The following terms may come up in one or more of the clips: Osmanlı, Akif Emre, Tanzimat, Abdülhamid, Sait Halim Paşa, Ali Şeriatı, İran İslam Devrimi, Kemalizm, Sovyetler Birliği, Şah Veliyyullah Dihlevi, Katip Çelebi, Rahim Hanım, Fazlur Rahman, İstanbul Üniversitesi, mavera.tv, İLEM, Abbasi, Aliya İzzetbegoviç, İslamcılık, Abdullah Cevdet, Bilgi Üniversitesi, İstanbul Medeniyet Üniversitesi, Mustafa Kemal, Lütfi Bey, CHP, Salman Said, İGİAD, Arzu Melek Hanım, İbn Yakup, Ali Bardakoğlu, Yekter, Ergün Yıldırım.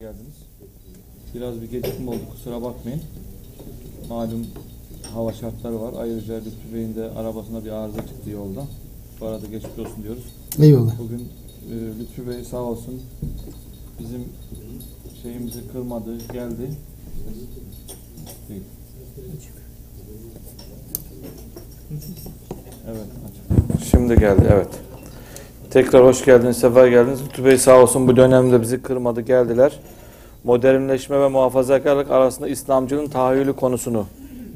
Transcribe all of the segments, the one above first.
Geldiniz. Biraz bir gecikme oldu, kusura bakmayın. Malum hava şartları var. Ayrıca Lütfi Bey'in de arabasına bir arıza çıktı yolda. Bu arada geçmiş olsun diyoruz. Eyvallah. Bugün Lütfi Bey sağ olsun bizim şeyimizi kırmadı, geldi. Evet, açık. Şimdi geldi, evet. Tekrar hoş geldiniz, sefa geldiniz. Lütfi Bey sağ olsun bu dönemde bizi kırmadı, geldiler. Modernleşme ve muhafazakarlık arasında İslamcılığın tahayyülü konusunu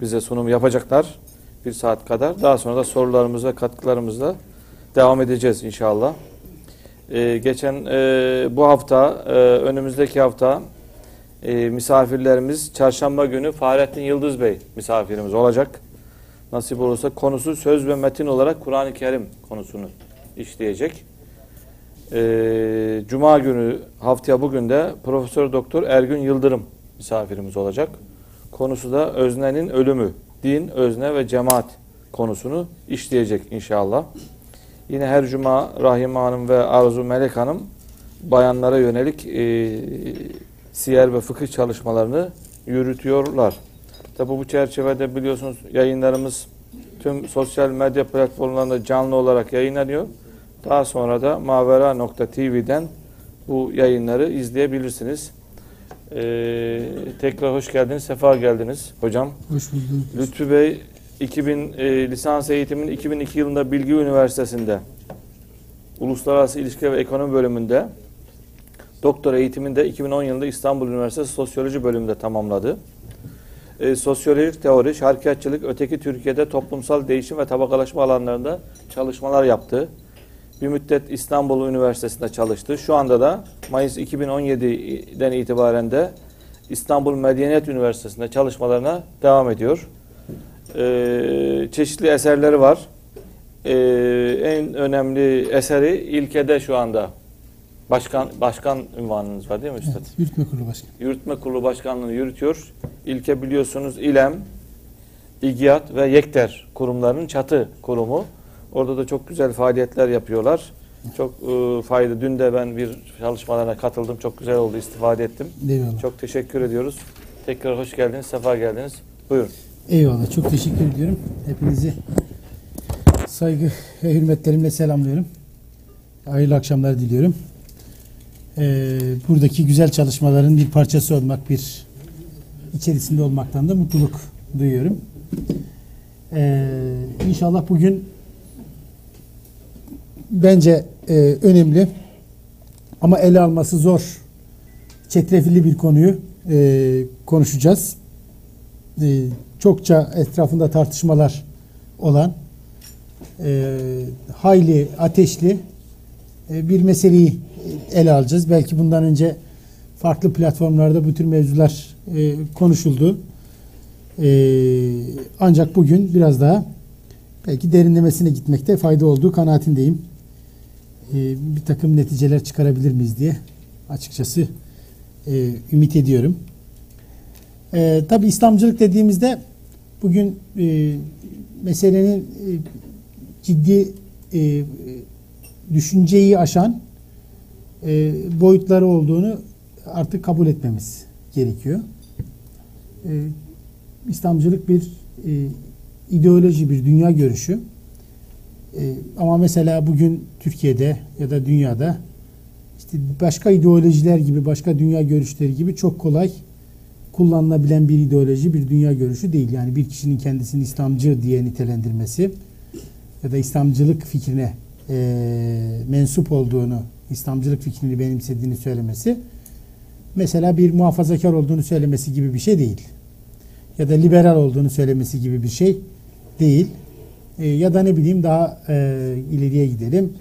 bize sunum yapacaklar. Bir saat kadar. Daha sonra da sorularımızla, katkılarımızla devam edeceğiz inşallah. Bu hafta, önümüzdeki hafta misafirlerimiz çarşamba günü Fahrettin Yıldız Bey misafirimiz olacak. Nasip olursa konusu söz ve metin olarak Kur'an-ı Kerim konusunu işleyecek. Cuma günü, haftaya bugün de Profesör Doktor Ergün Yıldırım misafirimiz olacak. Konusu da öznenin ölümü, din, özne ve cemaat konusunu işleyecek inşallah. Yine her cuma Rahim Hanım ve Arzu Melek Hanım bayanlara yönelik siyer ve fıkıh çalışmalarını yürütüyorlar. Tabi bu çerçevede biliyorsunuz yayınlarımız tüm sosyal medya platformlarında canlı olarak yayınlanıyor. Daha sonra da mavera.tv'den bu yayınları izleyebilirsiniz. Tekrar hoş geldiniz, sefa geldiniz hocam. Hoş bulduk. Lütfi Bey lisans eğitimini 2002 yılında Bilgi Üniversitesi'nde Uluslararası İlişkiler ve Ekonomi bölümünde, doktora eğitimini de 2010 yılında İstanbul Üniversitesi Sosyoloji bölümünde tamamladı. Sosyolojik teori, şarkiyatçılık, öteki Türkiye'de toplumsal değişim ve tabakalaşma alanlarında çalışmalar yaptı. Bir müddet İstanbul Üniversitesi'nde çalıştı. Şu anda da Mayıs 2017'den itibaren de İstanbul Medeniyet Üniversitesi'nde çalışmalarına devam ediyor. Çeşitli eserleri var. En önemli eseri İlke'de şu anda. Başkan unvanınız var değil mi üstad? Evet, Yürütme Kurulu Başkanı. Yürütme Kurulu Başkanlığı'nı yürütüyor. İlke biliyorsunuz İLEM, İGİAD ve Yekter kurumlarının çatı kurumu. Orada da çok güzel faaliyetler yapıyorlar. Çok fayda. Dün de ben bir çalışmalarına katıldım. Çok güzel oldu. İstifade ettim. Eyvallah. Çok teşekkür ediyoruz. Tekrar hoş geldiniz. Sefa geldiniz. Buyurun. Eyvallah. Çok teşekkür ediyorum. Hepinizi saygı ve hürmetlerimle selamlıyorum. Hayırlı akşamlar diliyorum. Buradaki güzel çalışmaların bir parçası olmak, bir içerisinde olmaktan da mutluluk duyuyorum. İnşallah bugün bence önemli ama ele alması zor, çetrefilli bir konuyu konuşacağız. Çokça etrafında tartışmalar olan hayli ateşli bir meseleyi ele alacağız. Belki bundan önce farklı platformlarda bu tür mevzular konuşuldu. Ancak bugün biraz daha belki derinlemesine gitmekte fayda olduğu kanaatindeyim. Bir takım neticeler çıkarabilir miyiz diye açıkçası ümit ediyorum. Tabii İslamcılık dediğimizde bugün meselenin ciddi düşünceyi aşan boyutları olduğunu artık kabul etmemiz gerekiyor. İslamcılık bir ideoloji, bir dünya görüşü. Ama mesela bugün Türkiye'de ya da dünyada işte başka ideolojiler gibi, başka dünya görüşleri gibi çok kolay kullanılabilen bir ideoloji, bir dünya görüşü değil. Yani bir kişinin kendisini İslamcı diye nitelendirmesi ya da İslamcılık fikrine mensup olduğunu, İslamcılık fikrini benimsediğini söylemesi mesela bir muhafazakar olduğunu söylemesi gibi bir şey değil. Ya da liberal olduğunu söylemesi gibi bir şey değil. Ya da ne bileyim daha ileriye gidelim.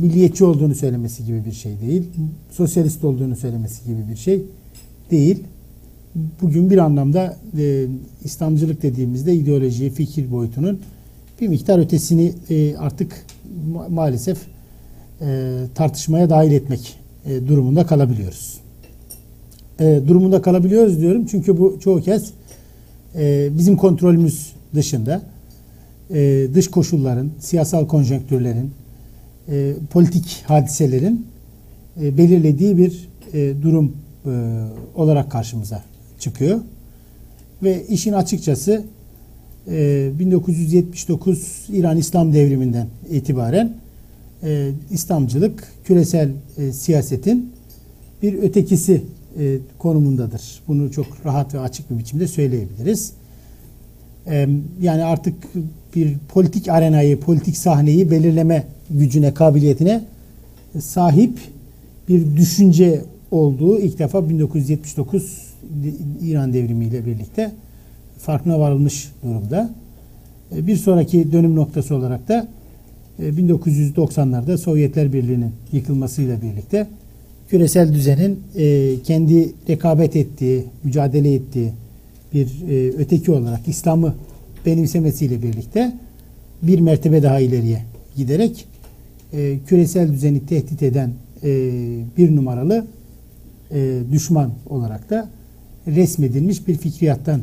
Milliyetçi olduğunu söylemesi gibi bir şey değil. Sosyalist olduğunu söylemesi gibi bir şey değil. Bugün bir anlamda İslamcılık dediğimizde ideoloji, fikir boyutunun bir miktar ötesini artık maalesef tartışmaya dahil etmek durumunda kalabiliyoruz. Durumunda kalabiliyoruz diyorum çünkü bu çoğu kez bizim kontrolümüz dışında. Dış koşulların, siyasal konjonktürlerin, politik hadiselerin belirlediği bir durum olarak karşımıza çıkıyor. Ve işin açıkçası 1979 İran İslam Devriminden itibaren İslamcılık küresel siyasetin bir ötekisi konumundadır. Bunu çok rahat ve açık bir biçimde söyleyebiliriz. Yani artık bir politik arenayı, politik sahneyi belirleme gücüne, kabiliyetine sahip bir düşünce olduğu ilk defa 1979 İran Devrimi ile birlikte farkına varılmış durumda. Bir sonraki dönüm noktası olarak da 1990'larda Sovyetler Birliği'nin yıkılmasıyla birlikte küresel düzenin kendi rekabet ettiği, mücadele ettiği bir öteki olarak İslam'ı benimsemesiyle birlikte bir mertebe daha ileriye giderek küresel düzeni tehdit eden bir numaralı düşman olarak da resmedilmiş bir fikriyattan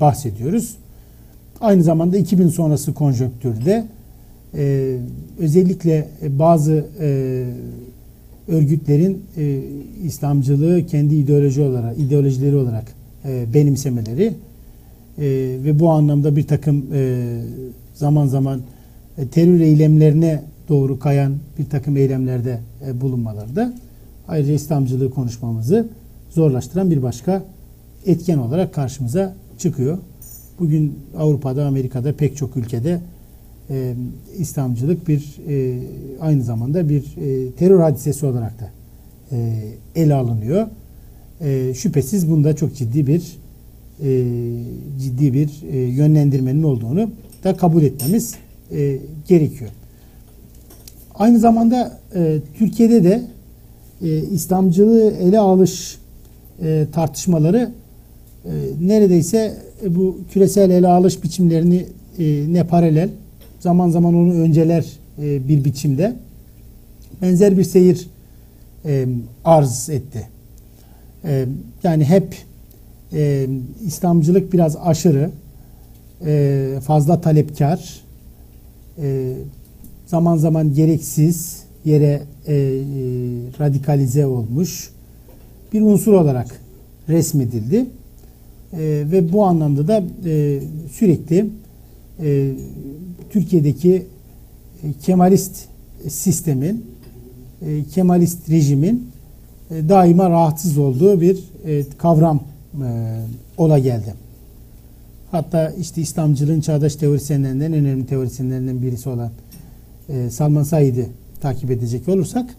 bahsediyoruz. Aynı zamanda 2000 sonrası konjonktürde özellikle bazı örgütlerin İslamcılığı kendi ideolojileri olarak benimsemeleri ve bu anlamda bir takım zaman zaman terör eylemlerine doğru kayan bir takım eylemlerde bulunmaları da ayrıca İslamcılığı konuşmamızı zorlaştıran bir başka etken olarak karşımıza çıkıyor. Bugün Avrupa'da, Amerika'da pek çok ülkede İslamcılık bir aynı zamanda bir terör hadisesi olarak da ele alınıyor. Şüphesiz bunda çok ciddi bir yönlendirmenin olduğunu da kabul etmemiz gerekiyor. Aynı zamanda Türkiye'de de İslamcılığı ele alış tartışmaları neredeyse bu küresel ele alış biçimlerini ne paralel, zaman zaman onu önceler bir biçimde benzer bir seyir arz etti. Yani hep İslamcılık biraz aşırı, fazla talepkar, zaman zaman gereksiz yere radikalize olmuş bir unsur olarak resmedildi. Ve bu anlamda da sürekli Türkiye'deki Kemalist sistemin, Kemalist rejimin daima rahatsız olduğu bir kavram ola geldi. Hatta işte İslamcılığın çağdaş teorisyenlerinden, en önemli teorisyenlerinden birisi olan Salman Said'i takip edecek olursak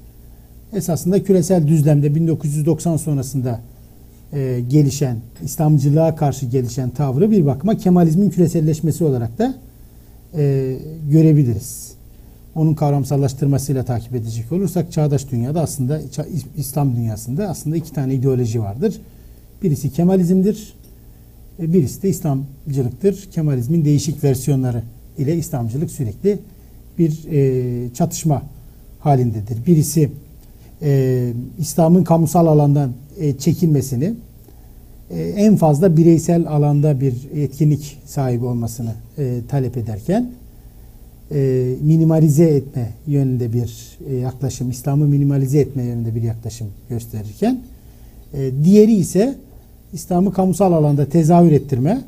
esasında küresel düzlemde 1990 sonrasında gelişen, İslamcılığa karşı gelişen tavrı bir bakıma Kemalizmin küreselleşmesi olarak da görebiliriz. Onun kavramsallaştırmasıyla takip edecek olursak çağdaş dünyada aslında, İslam dünyasında aslında iki tane ideoloji vardır. Birisi Kemalizm'dir, birisi de İslamcılıktır. Kemalizmin değişik versiyonları ile İslamcılık sürekli bir çatışma halindedir. Birisi İslam'ın kamusal alandan çekilmesini, en fazla bireysel alanda bir etkinlik sahibi olmasını talep ederken minimalize etme yönünde bir yaklaşım, İslam'ı minimalize etme yönünde bir yaklaşım gösterirken, diğeri ise İslam'ı kamusal alanda tezahür ettirme,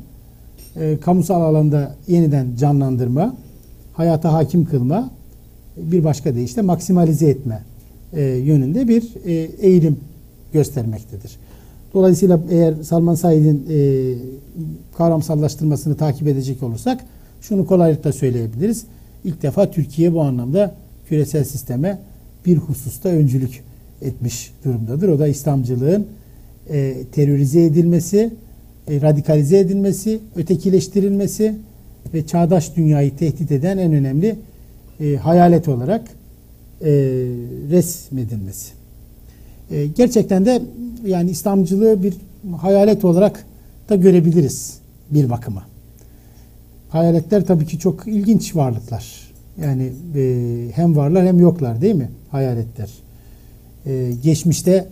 kamusal alanda yeniden canlandırma, hayata hakim kılma, bir başka deyişle maksimalize etme yönünde bir eğilim göstermektedir. Dolayısıyla eğer Salman Said'in kavramsallaştırmasını takip edecek olursak şunu kolaylıkla söyleyebiliriz. İlk defa Türkiye bu anlamda küresel sisteme bir hususta öncülük etmiş durumdadır. O da İslamcılığın terörize edilmesi, radikalize edilmesi, ötekileştirilmesi ve çağdaş dünyayı tehdit eden en önemli hayalet olarak resmedilmesi. Gerçekten de yani İslamcılığı bir hayalet olarak da görebiliriz bir bakıma. Hayaletler tabii ki çok ilginç varlıklar. Yani hem varlar hem yoklar değil mi hayaletler? Geçmişte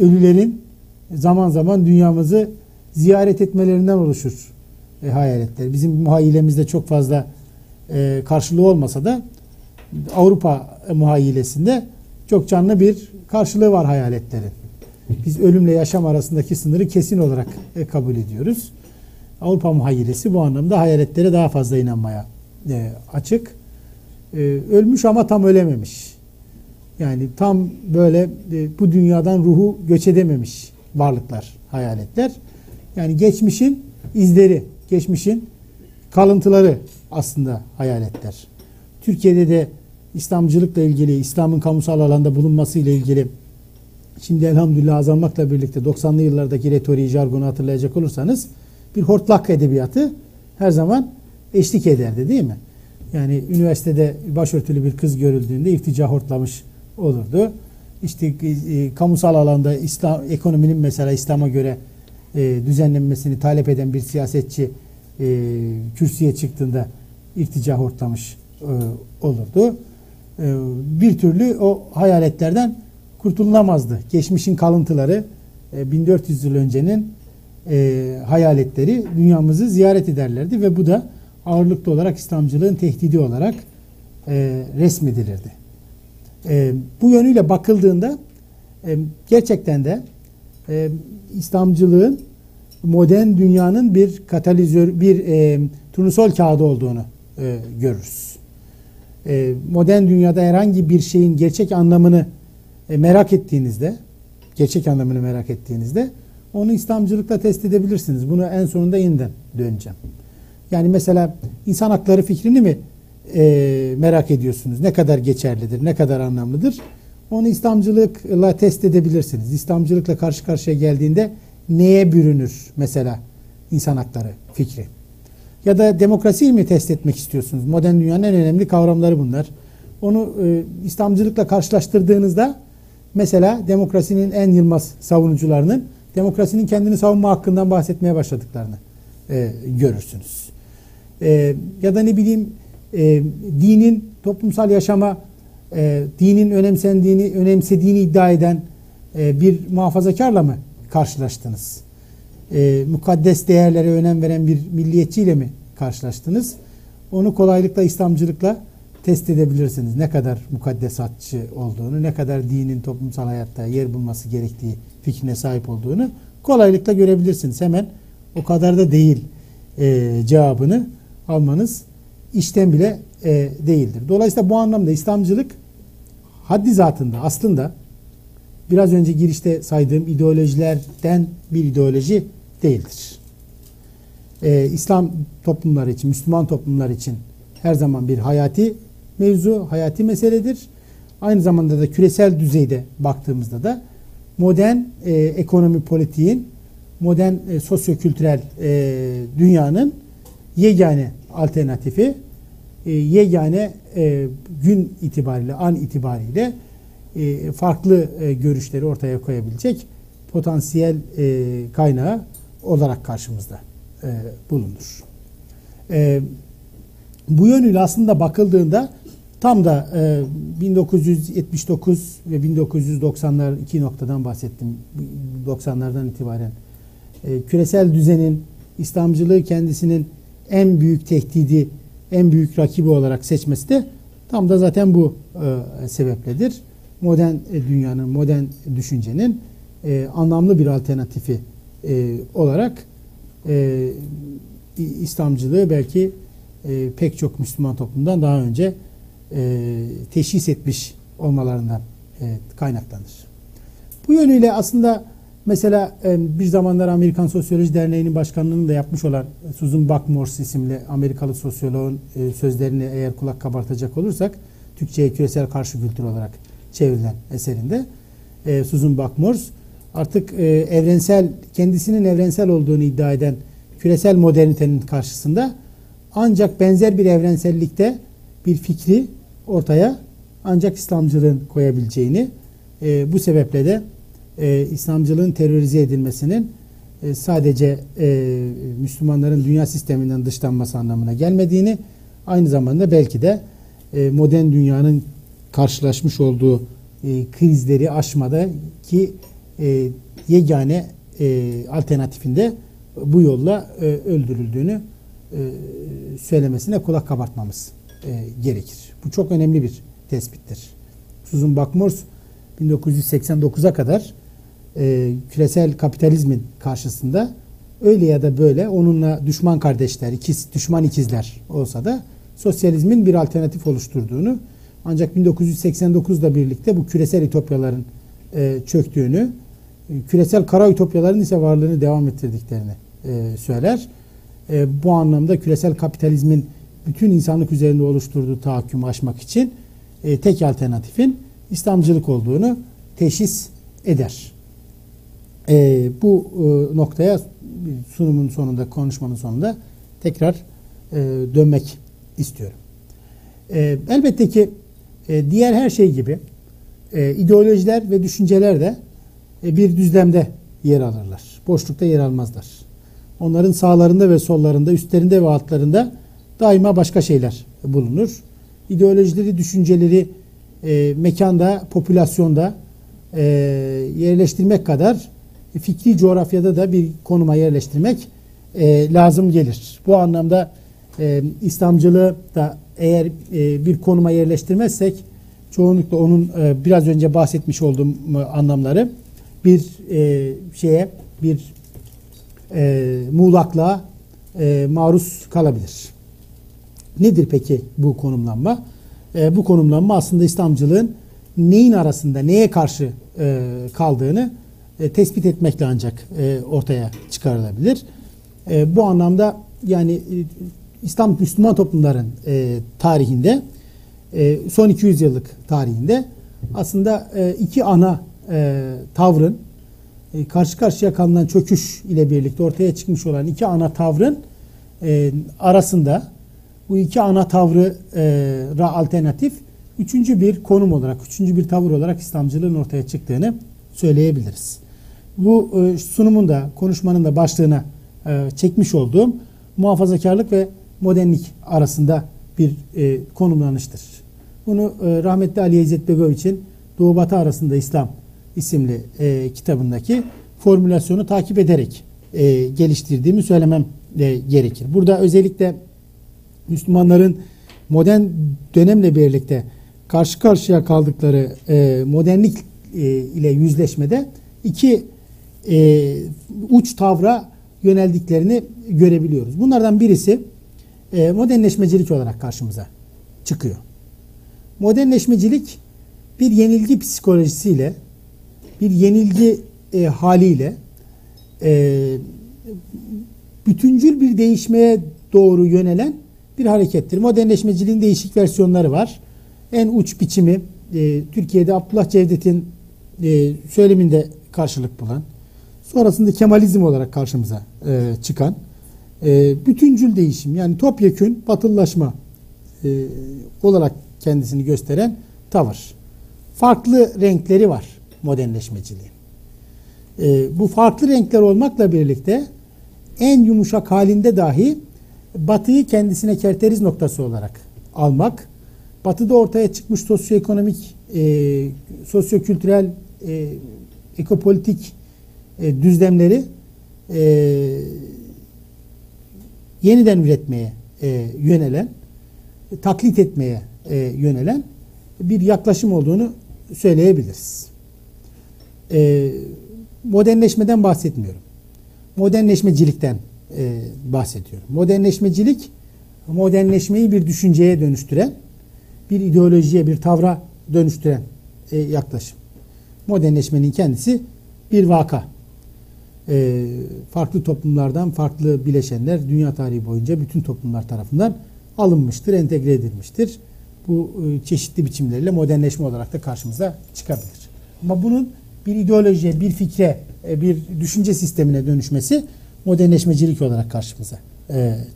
ölülerin zaman zaman dünyamızı ziyaret etmelerinden oluşur hayaletler. Bizim muhayyilemizde çok fazla karşılığı olmasa da Avrupa muhayyilesinde çok canlı bir karşılığı var hayaletlerin. Biz ölümle yaşam arasındaki sınırı kesin olarak kabul ediyoruz. Avrupa muhayyilesi bu anlamda hayaletlere daha fazla inanmaya açık. Ölmüş ama tam ölememiş. Yani tam böyle bu dünyadan ruhu göç edememiş varlıklar, hayaletler. Yani geçmişin izleri, geçmişin kalıntıları aslında hayaletler. Türkiye'de de İslamcılıkla ilgili, İslam'ın kamusal alanda bulunmasıyla ilgili şimdi elhamdülillah azalmakla birlikte 90'lı yıllardaki retoriği, jargonu hatırlayacak olursanız bir hortlak edebiyatı her zaman eşlik ederdi değil mi? Yani üniversitede başörtülü bir kız görüldüğünde irtica hortlamış olurdu. İşte kamusal alanda İslam, ekonominin mesela İslam'a göre düzenlenmesini talep eden bir siyasetçi kürsüye çıktığında irtica hortlamış olurdu. Bir türlü o hayaletlerden kurtululamazdı. Geçmişin kalıntıları, 1400 yıl öncenin hayaletleri dünyamızı ziyaret ederlerdi ve bu da ağırlıklı olarak İslamcılığın tehdidi olarak resmedilirdi. Bu yönüyle bakıldığında gerçekten de İslamcılığın modern dünyanın bir katalizör, bir turnusol kağıdı olduğunu görürüz. Modern dünyada herhangi bir şeyin gerçek anlamını merak ettiğinizde, onu İslamcılıkla test edebilirsiniz. Bunu en sonunda yeniden döneceğim. Yani mesela insan hakları fikrini mi merak ediyorsunuz? Ne kadar geçerlidir, ne kadar anlamlıdır? Onu İslamcılıkla test edebilirsiniz. İslamcılıkla karşı karşıya geldiğinde neye bürünür mesela insan hakları fikri? Ya da demokrasiyi mi test etmek istiyorsunuz? Modern dünyanın en önemli kavramları bunlar. Onu İslamcılıkla karşılaştırdığınızda mesela demokrasinin en yılmaz savunucularının demokrasinin kendini savunma hakkından bahsetmeye başladıklarını görürsünüz. Ya da ne bileyim dinin toplumsal yaşama dinin önemsediğini iddia eden bir muhafazakarla mı karşılaştınız? Mukaddes değerlere önem veren bir milliyetçiyle mi karşılaştınız? Onu kolaylıkla İslamcılıkla test edebilirsiniz. Ne kadar mukaddesatçı olduğunu, ne kadar dinin toplumsal hayatta yer bulması gerektiği fikrine sahip olduğunu kolaylıkla görebilirsiniz. Hemen o kadar da değil cevabını almanız işten bile değildir. Dolayısıyla bu anlamda İslamcılık haddi zatında aslında biraz önce girişte saydığım ideolojilerden bir ideoloji değildir. İslam toplumları için, Müslüman toplumlar için her zaman bir hayati mevzu, hayati meseledir. Aynı zamanda da küresel düzeyde baktığımızda da modern ekonomi politiğin, modern sosyokültürel dünyanın yegane alternatifi, yegane gün itibariyle, an itibariyle farklı görüşleri ortaya koyabilecek potansiyel kaynağı olarak karşımızda bulunur. Bu yönüyle aslında bakıldığında tam da 1979 ve 1990'lar, iki noktadan bahsettim. 90'lardan itibaren küresel düzenin İslamcılığı kendisinin en büyük tehdidi, en büyük rakibi olarak seçmesi de tam da zaten bu sebepledir. Modern dünyanın, modern düşüncenin anlamlı bir alternatifi olarak İslamcılığı belki pek çok Müslüman toplumdan daha önce teşhis etmiş olmalarından kaynaklanır. Bu yönüyle aslında mesela bir zamanlar Amerikan Sosyoloji Derneği'nin başkanlığını da yapmış olan Susan Buck-Morss isimli Amerikalı sosyoloğun sözlerini eğer kulak kabartacak olursak, Türkçe'ye küresel karşı kültür olarak çevrilen eserinde Susan Buck-Morss artık evrensel, kendisinin evrensel olduğunu iddia eden küresel modernitenin karşısında ancak benzer bir evrensellikte bir fikri ortaya ancak İslamcılığın koyabileceğini, bu sebeple de İslamcılığın terörize edilmesinin sadece Müslümanların dünya sisteminden dışlanması anlamına gelmediğini, aynı zamanda belki de modern dünyanın karşılaşmış olduğu krizleri aşmadaki yegane alternatifinde bu yolla öldürüldüğünü söylemesine kulak kabartmamız gerekir. Bu çok önemli bir tespittir. Susan Buck-Morss 1989'a kadar küresel kapitalizmin karşısında öyle ya da böyle onunla düşman kardeşler, düşman ikizler olsa da sosyalizmin bir alternatif oluşturduğunu, ancak 1989'da birlikte bu küresel ütopyaların çöktüğünü, küresel kara ütopyaların ise varlığını devam ettirdiklerini söyler. Bu anlamda küresel kapitalizmin bütün insanlık üzerinde oluşturduğu tahakkümü aşmak için tek alternatifin İslamcılık olduğunu teşhis eder. Bu noktaya sunumun sonunda, konuşmanın sonunda tekrar dönmek istiyorum. Elbette ki diğer her şey gibi ideolojiler ve düşünceler de bir düzlemde yer alırlar. Boşlukta yer almazlar. Onların sağlarında ve sollarında, üstlerinde ve altlarında daima başka şeyler bulunur. İdeolojileri, düşünceleri mekanda, popülasyonda yerleştirmek kadar fikri coğrafyada da bir konuma yerleştirmek lazım gelir. Bu anlamda İslamcılığı da eğer bir konuma yerleştirmezsek çoğunlukla onun biraz önce bahsetmiş olduğum anlamları bir şeye, bir muğlaklığa maruz kalabilir. Nedir peki bu konumlanma? Bu konumlanma aslında İslamcılığın neyin arasında, neye karşı kaldığını tespit etmekle ancak ortaya çıkarılabilir. Bu anlamda yani Müslüman toplumların tarihinde, son 200 yıllık tarihinde aslında iki ana tavrın, karşı karşıya kalınan çöküş ile birlikte ortaya çıkmış olan iki ana tavrın arasında, bu iki ana tavrı alternatif üçüncü bir konum olarak, üçüncü bir tavır olarak İslamcılığın ortaya çıktığını söyleyebiliriz. Bu sunumun da, konuşmanın da başlığına çekmiş olduğum muhafazakarlık ve modernlik arasında bir konumlanıştır. Bunu rahmetli Aliya İzzetbegoviç'in Doğu Batı Arasında İslam isimli kitabındaki formülasyonu takip ederek geliştirdiğimi söylemem gerekir. Burada özellikle Müslümanların modern dönemle birlikte karşı karşıya kaldıkları modernlik ile yüzleşmede iki uç tavra yöneldiklerini görebiliyoruz. Bunlardan birisi modernleşmecilik olarak karşımıza çıkıyor. Modernleşmecilik bir yenilgi psikolojisiyle, bir yenilgi haliyle bütüncül bir değişmeye doğru yönelen bir harekettir. Modernleşmeciliğin değişik versiyonları var. En uç biçimi Türkiye'de Abdullah Cevdet'in söyleminde karşılık bulan, sonrasında Kemalizm olarak karşımıza çıkan bütüncül değişim, yani topyekün batılılaşma olarak kendisini gösteren tavır. Farklı renkleri var modernleşmeciliğin. Bu farklı renkler olmakla birlikte en yumuşak halinde dahi Batı'yı kendisine kerteriz noktası olarak almak, Batı'da ortaya çıkmış sosyoekonomik, sosyokültürel, ekopolitik düzlemleri yeniden üretmeye yönelen, taklit etmeye yönelen bir yaklaşım olduğunu söyleyebiliriz. Modernleşmeden bahsetmiyorum. Modernleşmecilikten bahsediyorum. Modernleşmecilik, modernleşmeyi bir düşünceye dönüştüren, bir ideolojiye, bir tavra dönüştüren yaklaşım. Modernleşmenin kendisi bir vaka. Farklı toplumlardan farklı bileşenler dünya tarihi boyunca bütün toplumlar tarafından alınmıştır, entegre edilmiştir. Bu çeşitli biçimleriyle modernleşme olarak da karşımıza çıkabilir. Ama bunun bir ideolojiye, bir fikre, bir düşünce sistemine dönüşmesi modernleşmecilik olarak karşımıza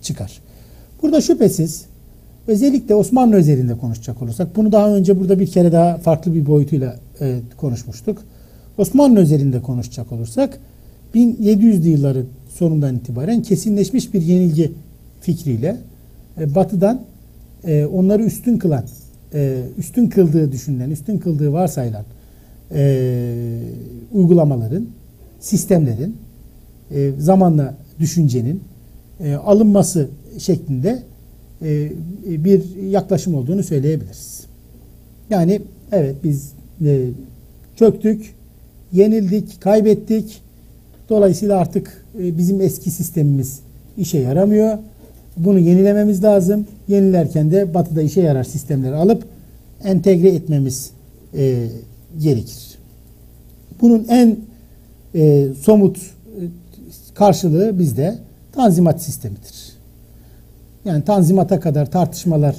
çıkar. Burada şüphesiz özellikle Osmanlı özelinde konuşacak olursak, bunu daha önce burada bir kere daha farklı bir boyutuyla konuşmuştuk. Osmanlı özelinde konuşacak olursak 1700'lü yılların sonundan itibaren kesinleşmiş bir yenilgi fikriyle Batı'dan onları üstün kılan, üstün kıldığı düşünülen, üstün kıldığı varsayılan uygulamaların, sistemlerin, zamanla düşüncenin alınması şeklinde bir yaklaşım olduğunu söyleyebiliriz. Yani evet biz çöktük, yenildik, kaybettik. Dolayısıyla artık bizim eski sistemimiz işe yaramıyor. Bunu yenilememiz lazım. Yenilerken de Batı'da işe yarar sistemleri alıp entegre etmemiz gerekir. Bunun en somut karşılığı bizde Tanzimat sistemidir. Yani Tanzimat'a kadar tartışmalar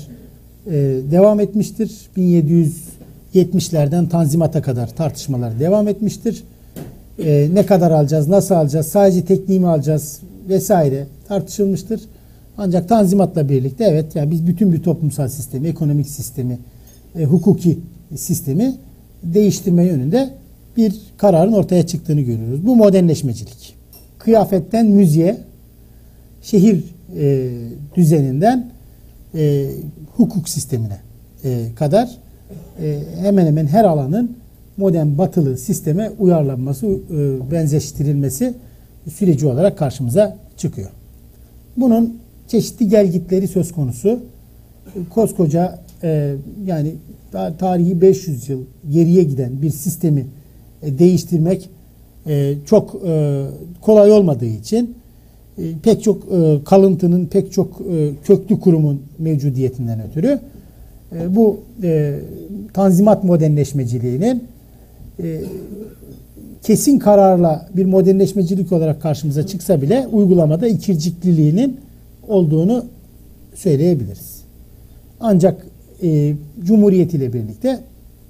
devam etmiştir. 1770'lerden Tanzimat'a kadar tartışmalar devam etmiştir. Ne kadar alacağız, nasıl alacağız, sadece tekniği mi alacağız vesaire tartışılmıştır. Ancak Tanzimat'la birlikte evet, yani biz bütün bir toplumsal sistemi, ekonomik sistemi, hukuki sistemi değiştirme yönünde bir kararın ortaya çıktığını görüyoruz. Bu modernleşmecilik. Kıyafetten müziğe, şehir düzeninden hukuk sistemine kadar hemen hemen her alanın modern batılı sisteme uyarlanması, benzeştirilmesi süreci olarak karşımıza çıkıyor. Bunun çeşitli gelgitleri söz konusu. Koskoca yani tarihi 500 yıl geriye giden bir sistemi değiştirmek çok kolay olmadığı için pek çok kalıntının, pek çok köklü kurumun mevcudiyetinden ötürü bu Tanzimat modernleşmeciliğinin kesin kararla bir modernleşmecilik olarak karşımıza çıksa bile uygulamada ikircikliliğinin olduğunu söyleyebiliriz. Ancak Cumhuriyet ile birlikte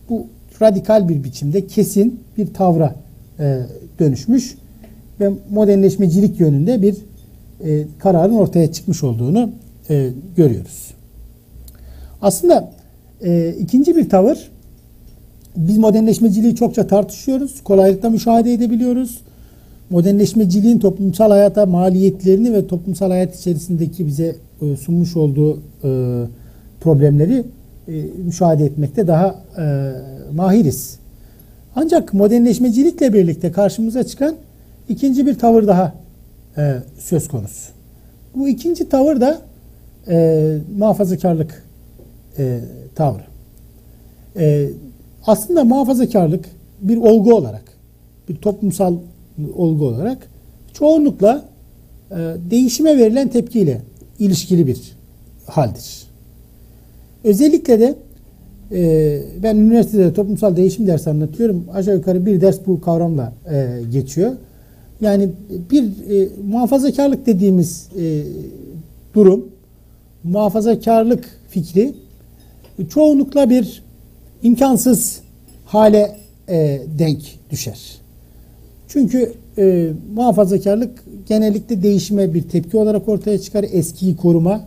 bu radikal bir biçimde kesin bir tavra dönüşmüş ve modernleşmecilik yönünde bir kararın ortaya çıkmış olduğunu görüyoruz. Aslında ikinci bir tavır, biz modernleşmeciliği çokça tartışıyoruz, kolaylıkla müşahede edebiliyoruz. Modernleşmeciliğin toplumsal hayata maliyetlerini ve toplumsal hayat içerisindeki bize sunmuş olduğu problemleri müşahede etmekte daha mahiriz. Ancak modernleşmecilikle birlikte karşımıza çıkan ikinci bir tavır daha söz konusu. Bu ikinci tavır da muhafazakarlık tavrı. Aslında muhafazakarlık bir olgu olarak, bir toplumsal olgu olarak çoğunlukla değişime verilen tepkiyle ilişkili bir haldir. Özellikle de ben üniversitede toplumsal değişim dersi anlatıyorum. Aşağı yukarı bir ders bu kavramla geçiyor. Yani bir muhafazakarlık dediğimiz durum, muhafazakarlık fikri çoğunlukla bir imkansız hale denk düşer. Çünkü muhafazakarlık genellikle değişime bir tepki olarak ortaya çıkar. Eskiyi koruma,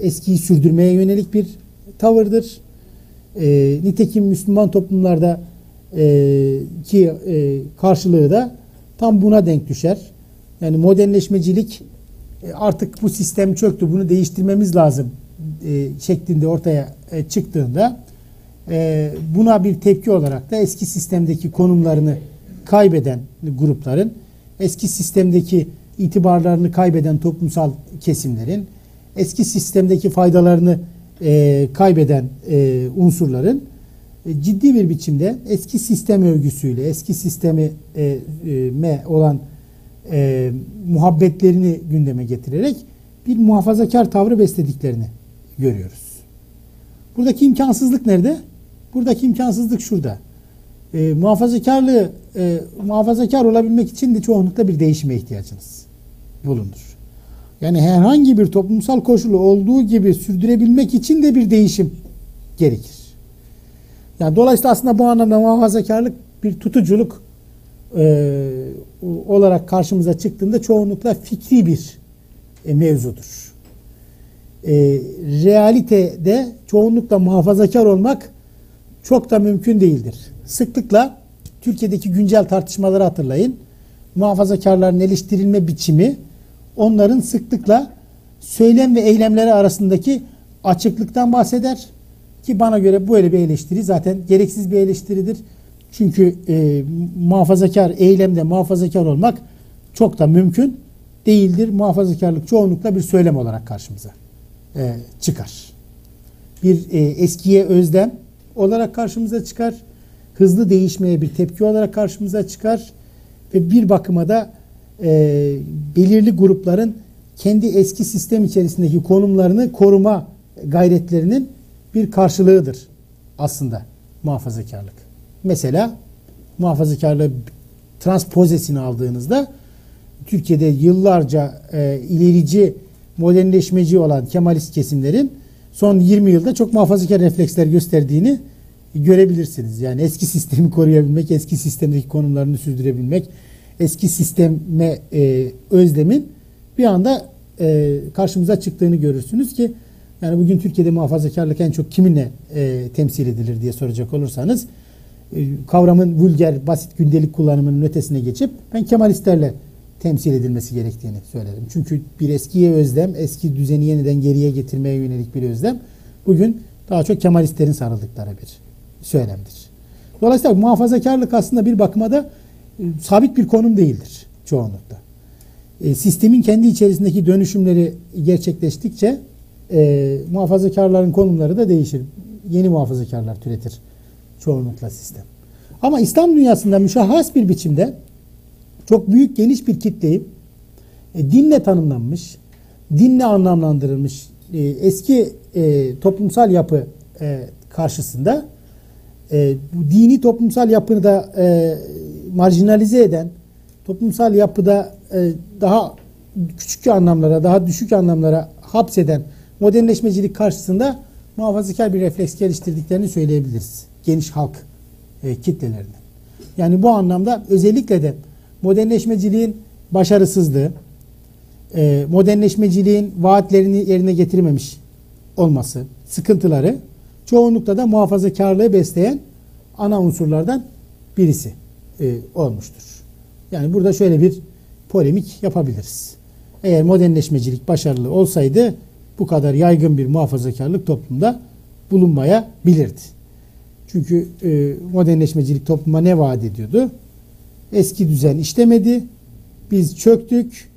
eskiyi sürdürmeye yönelik bir tavırdır. Nitekim Müslüman toplumlarda ki karşılığı da tam buna denk düşer. Yani modernleşmecilik artık bu sistem çöktü, bunu değiştirmemiz lazım şeklinde ortaya çıktığında buna bir tepki olarak da eski sistemdeki konumlarını kaybeden grupların, eski sistemdeki itibarlarını kaybeden toplumsal kesimlerin, eski sistemdeki faydalarını kaybeden unsurların ciddi bir biçimde eski sistem övgüsüyle, eski sisteme olan muhabbetlerini gündeme getirerek bir muhafazakar tavrı beslediklerini görüyoruz. Buradaki imkansızlık nerede? Buradaki imkansızlık şurada. Muhafazakarlığı muhafazakar olabilmek için de çoğunlukla bir değişime ihtiyacınız bulunur. Yani herhangi bir toplumsal koşulu olduğu gibi sürdürebilmek için de bir değişim gerekir. Yani dolayısıyla aslında bu anlamda muhafazakarlık bir tutuculuk olarak karşımıza çıktığında çoğunlukla fikri bir mevzudur. Realitede çoğunlukla muhafazakar olmak çok da mümkün değildir. Sıklıkla Türkiye'deki güncel tartışmaları hatırlayın. Muhafazakarların eleştirilme biçimi onların sıklıkla söylem ve eylemleri arasındaki açıklıktan bahseder. Ki bana göre böyle bir eleştiri zaten gereksiz bir eleştiridir. Çünkü muhafazakar eylemde muhafazakar olmak çok da mümkün değildir. Muhafazakarlık çoğunlukla bir söylem olarak karşımıza çıkar. Bir eskiye özlem olarak karşımıza çıkar. hızlı değişmeye bir tepki olarak karşımıza çıkar ve bir bakıma da belirli grupların kendi eski sistem içerisindeki konumlarını koruma gayretlerinin bir karşılığıdır aslında muhafazakarlık. Mesela muhafazakarlığı transpozesini aldığınızda Türkiye'de yıllarca ilerici, modernleşmeci olan Kemalist kesimlerin son 20 yılda çok muhafazakar refleksler gösterdiğini görebilirsiniz. Yani eski sistemi koruyabilmek, eski sistemdeki konumlarını sürdürebilmek, eski sisteme özlemin bir anda karşımıza çıktığını görürsünüz ki yani bugün Türkiye'de muhafazakarlık en çok kiminle temsil edilir diye soracak olursanız kavramın vulgar, basit gündelik kullanımının ötesine geçip ben Kemalistlerle temsil edilmesi gerektiğini söylerim. Çünkü bir eskiye özlem, eski düzeni yeniden geriye getirmeye yönelik bir özlem bugün daha çok Kemalistlerin sarıldıkları bir söylemdir. Dolayısıyla muhafazakarlık aslında bir bakıma da sabit bir konum değildir çoğunlukta. Sistemin kendi içerisindeki dönüşümleri gerçekleştikçe muhafazakarların konumları da değişir. Yeni muhafazakarlar türetir çoğunlukla sistem. Ama İslam dünyasında müşahhas bir biçimde çok büyük geniş bir kitleyi dinle tanımlanmış, dinle anlamlandırılmış eski toplumsal yapı karşısında bu dini toplumsal yapını da marjinalize eden, toplumsal yapıda daha küçük anlamlara, daha düşük anlamlara hapseden modernleşmecilik karşısında muhafazakar bir refleks geliştirdiklerini söyleyebiliriz. Geniş halk kitlelerine. Yani bu anlamda özellikle de modernleşmeciliğin başarısızlığı, modernleşmeciliğin vaatlerini yerine getirmemiş olması, sıkıntıları çoğunlukla da muhafazakarlığı besleyen ana unsurlardan birisi olmuştur. Yani burada şöyle bir polemik yapabiliriz. Eğer modernleşmecilik başarılı olsaydı bu kadar yaygın bir muhafazakarlık toplumda bulunmayabilirdi. Çünkü modernleşmecilik topluma ne vaat ediyordu? Eski düzen işlemedi, biz çöktük,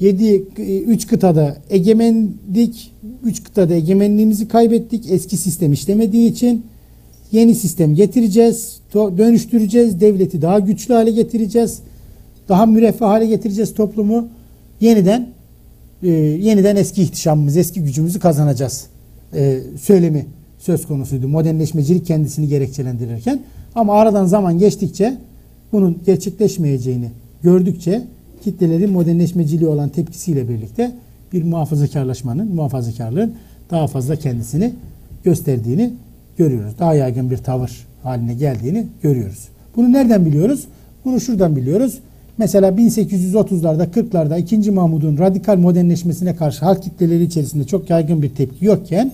3 kıtada egemendik, 3 kıtada egemenliğimizi kaybettik, eski sistem işlemediği için yeni sistem getireceğiz, dönüştüreceğiz, devleti daha güçlü hale getireceğiz, daha müreffeh hale getireceğiz toplumu, yeniden eski ihtişamımız, eski gücümüzü kazanacağız söylemi söz konusuydu modernleşmecilik kendisini gerekçelendirirken. Ama aradan zaman geçtikçe bunun gerçekleşmeyeceğini gördükçe kitlelerin modernleşmeciliği olan tepkisiyle birlikte bir muhafazakarlığın daha fazla kendisini gösterdiğini görüyoruz. Daha yaygın bir tavır haline geldiğini görüyoruz. Bunu nereden biliyoruz? Bunu şuradan biliyoruz. Mesela 1830'larda, 40'larda 2. Mahmud'un radikal modernleşmesine karşı halk kitleleri içerisinde çok yaygın bir tepki yokken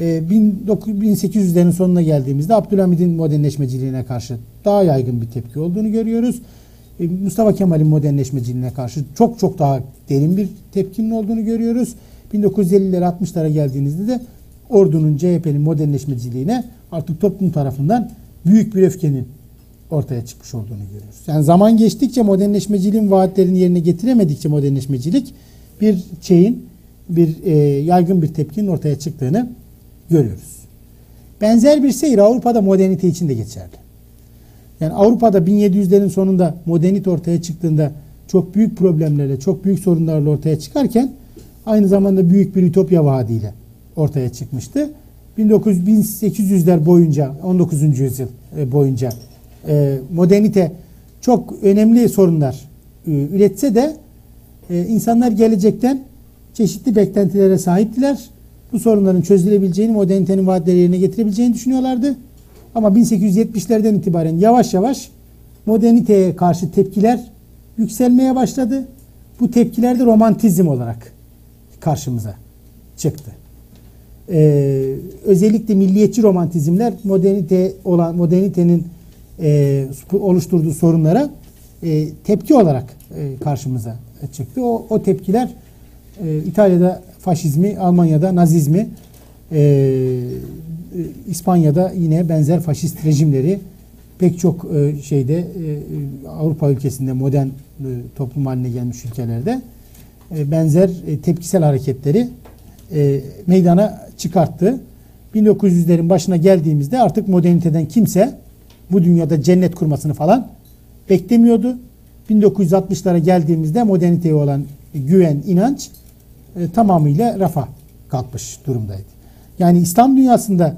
1800'lerin sonuna geldiğimizde Abdülhamid'in modernleşmeciliğine karşı daha yaygın bir tepki olduğunu görüyoruz. Mustafa Kemal'in modernleşmeciliğine karşı çok çok daha derin bir tepkinin olduğunu görüyoruz. 1950'lere 60'lara geldiğinizde de ordunun, CHP'nin modernleşmeciliğine artık toplum tarafından büyük bir öfkenin ortaya çıkmış olduğunu görüyoruz. Yani zaman geçtikçe modernleşmeciliğin vaatlerini yerine getiremedikçe modernleşmecilik bir şeyin, bir yaygın bir tepkinin ortaya çıktığını görüyoruz. Benzer bir seyir Avrupa'da modernite için de geçerli. Yani Avrupa'da 1700'lerin sonunda modernite ortaya çıktığında çok büyük problemlerle, çok büyük sorunlarla ortaya çıkarken aynı zamanda büyük bir ütopya vaadiyle ortaya çıkmıştı. 1800'ler boyunca, 19. yüzyıl boyunca modernite çok önemli sorunlar üretse de insanlar gelecekten çeşitli beklentilere sahiptiler. Bu sorunların çözülebileceğini, modernitenin vaatleri yerine getirebileceğini düşünüyorlardı. Ama 1870'lerden itibaren yavaş yavaş moderniteye karşı tepkiler yükselmeye başladı. Bu tepkiler de romantizm olarak karşımıza çıktı. Özellikle milliyetçi romantizmler modernitenin oluşturduğu sorunlara tepki olarak karşımıza çıktı. O tepkiler İtalya'da faşizmi, Almanya'da nazizmi, İspanya'da yine benzer faşist rejimleri pek çok Avrupa ülkesinde modern toplum haline gelmiş ülkelerde benzer tepkisel hareketleri meydana çıkarttı. 1900'lerin başına geldiğimizde artık moderniteden kimse bu dünyada cennet kurmasını falan beklemiyordu. 1960'lara geldiğimizde moderniteye olan güven, inanç tamamıyla rafa kalkmış durumdaydı. Yani İslam dünyasında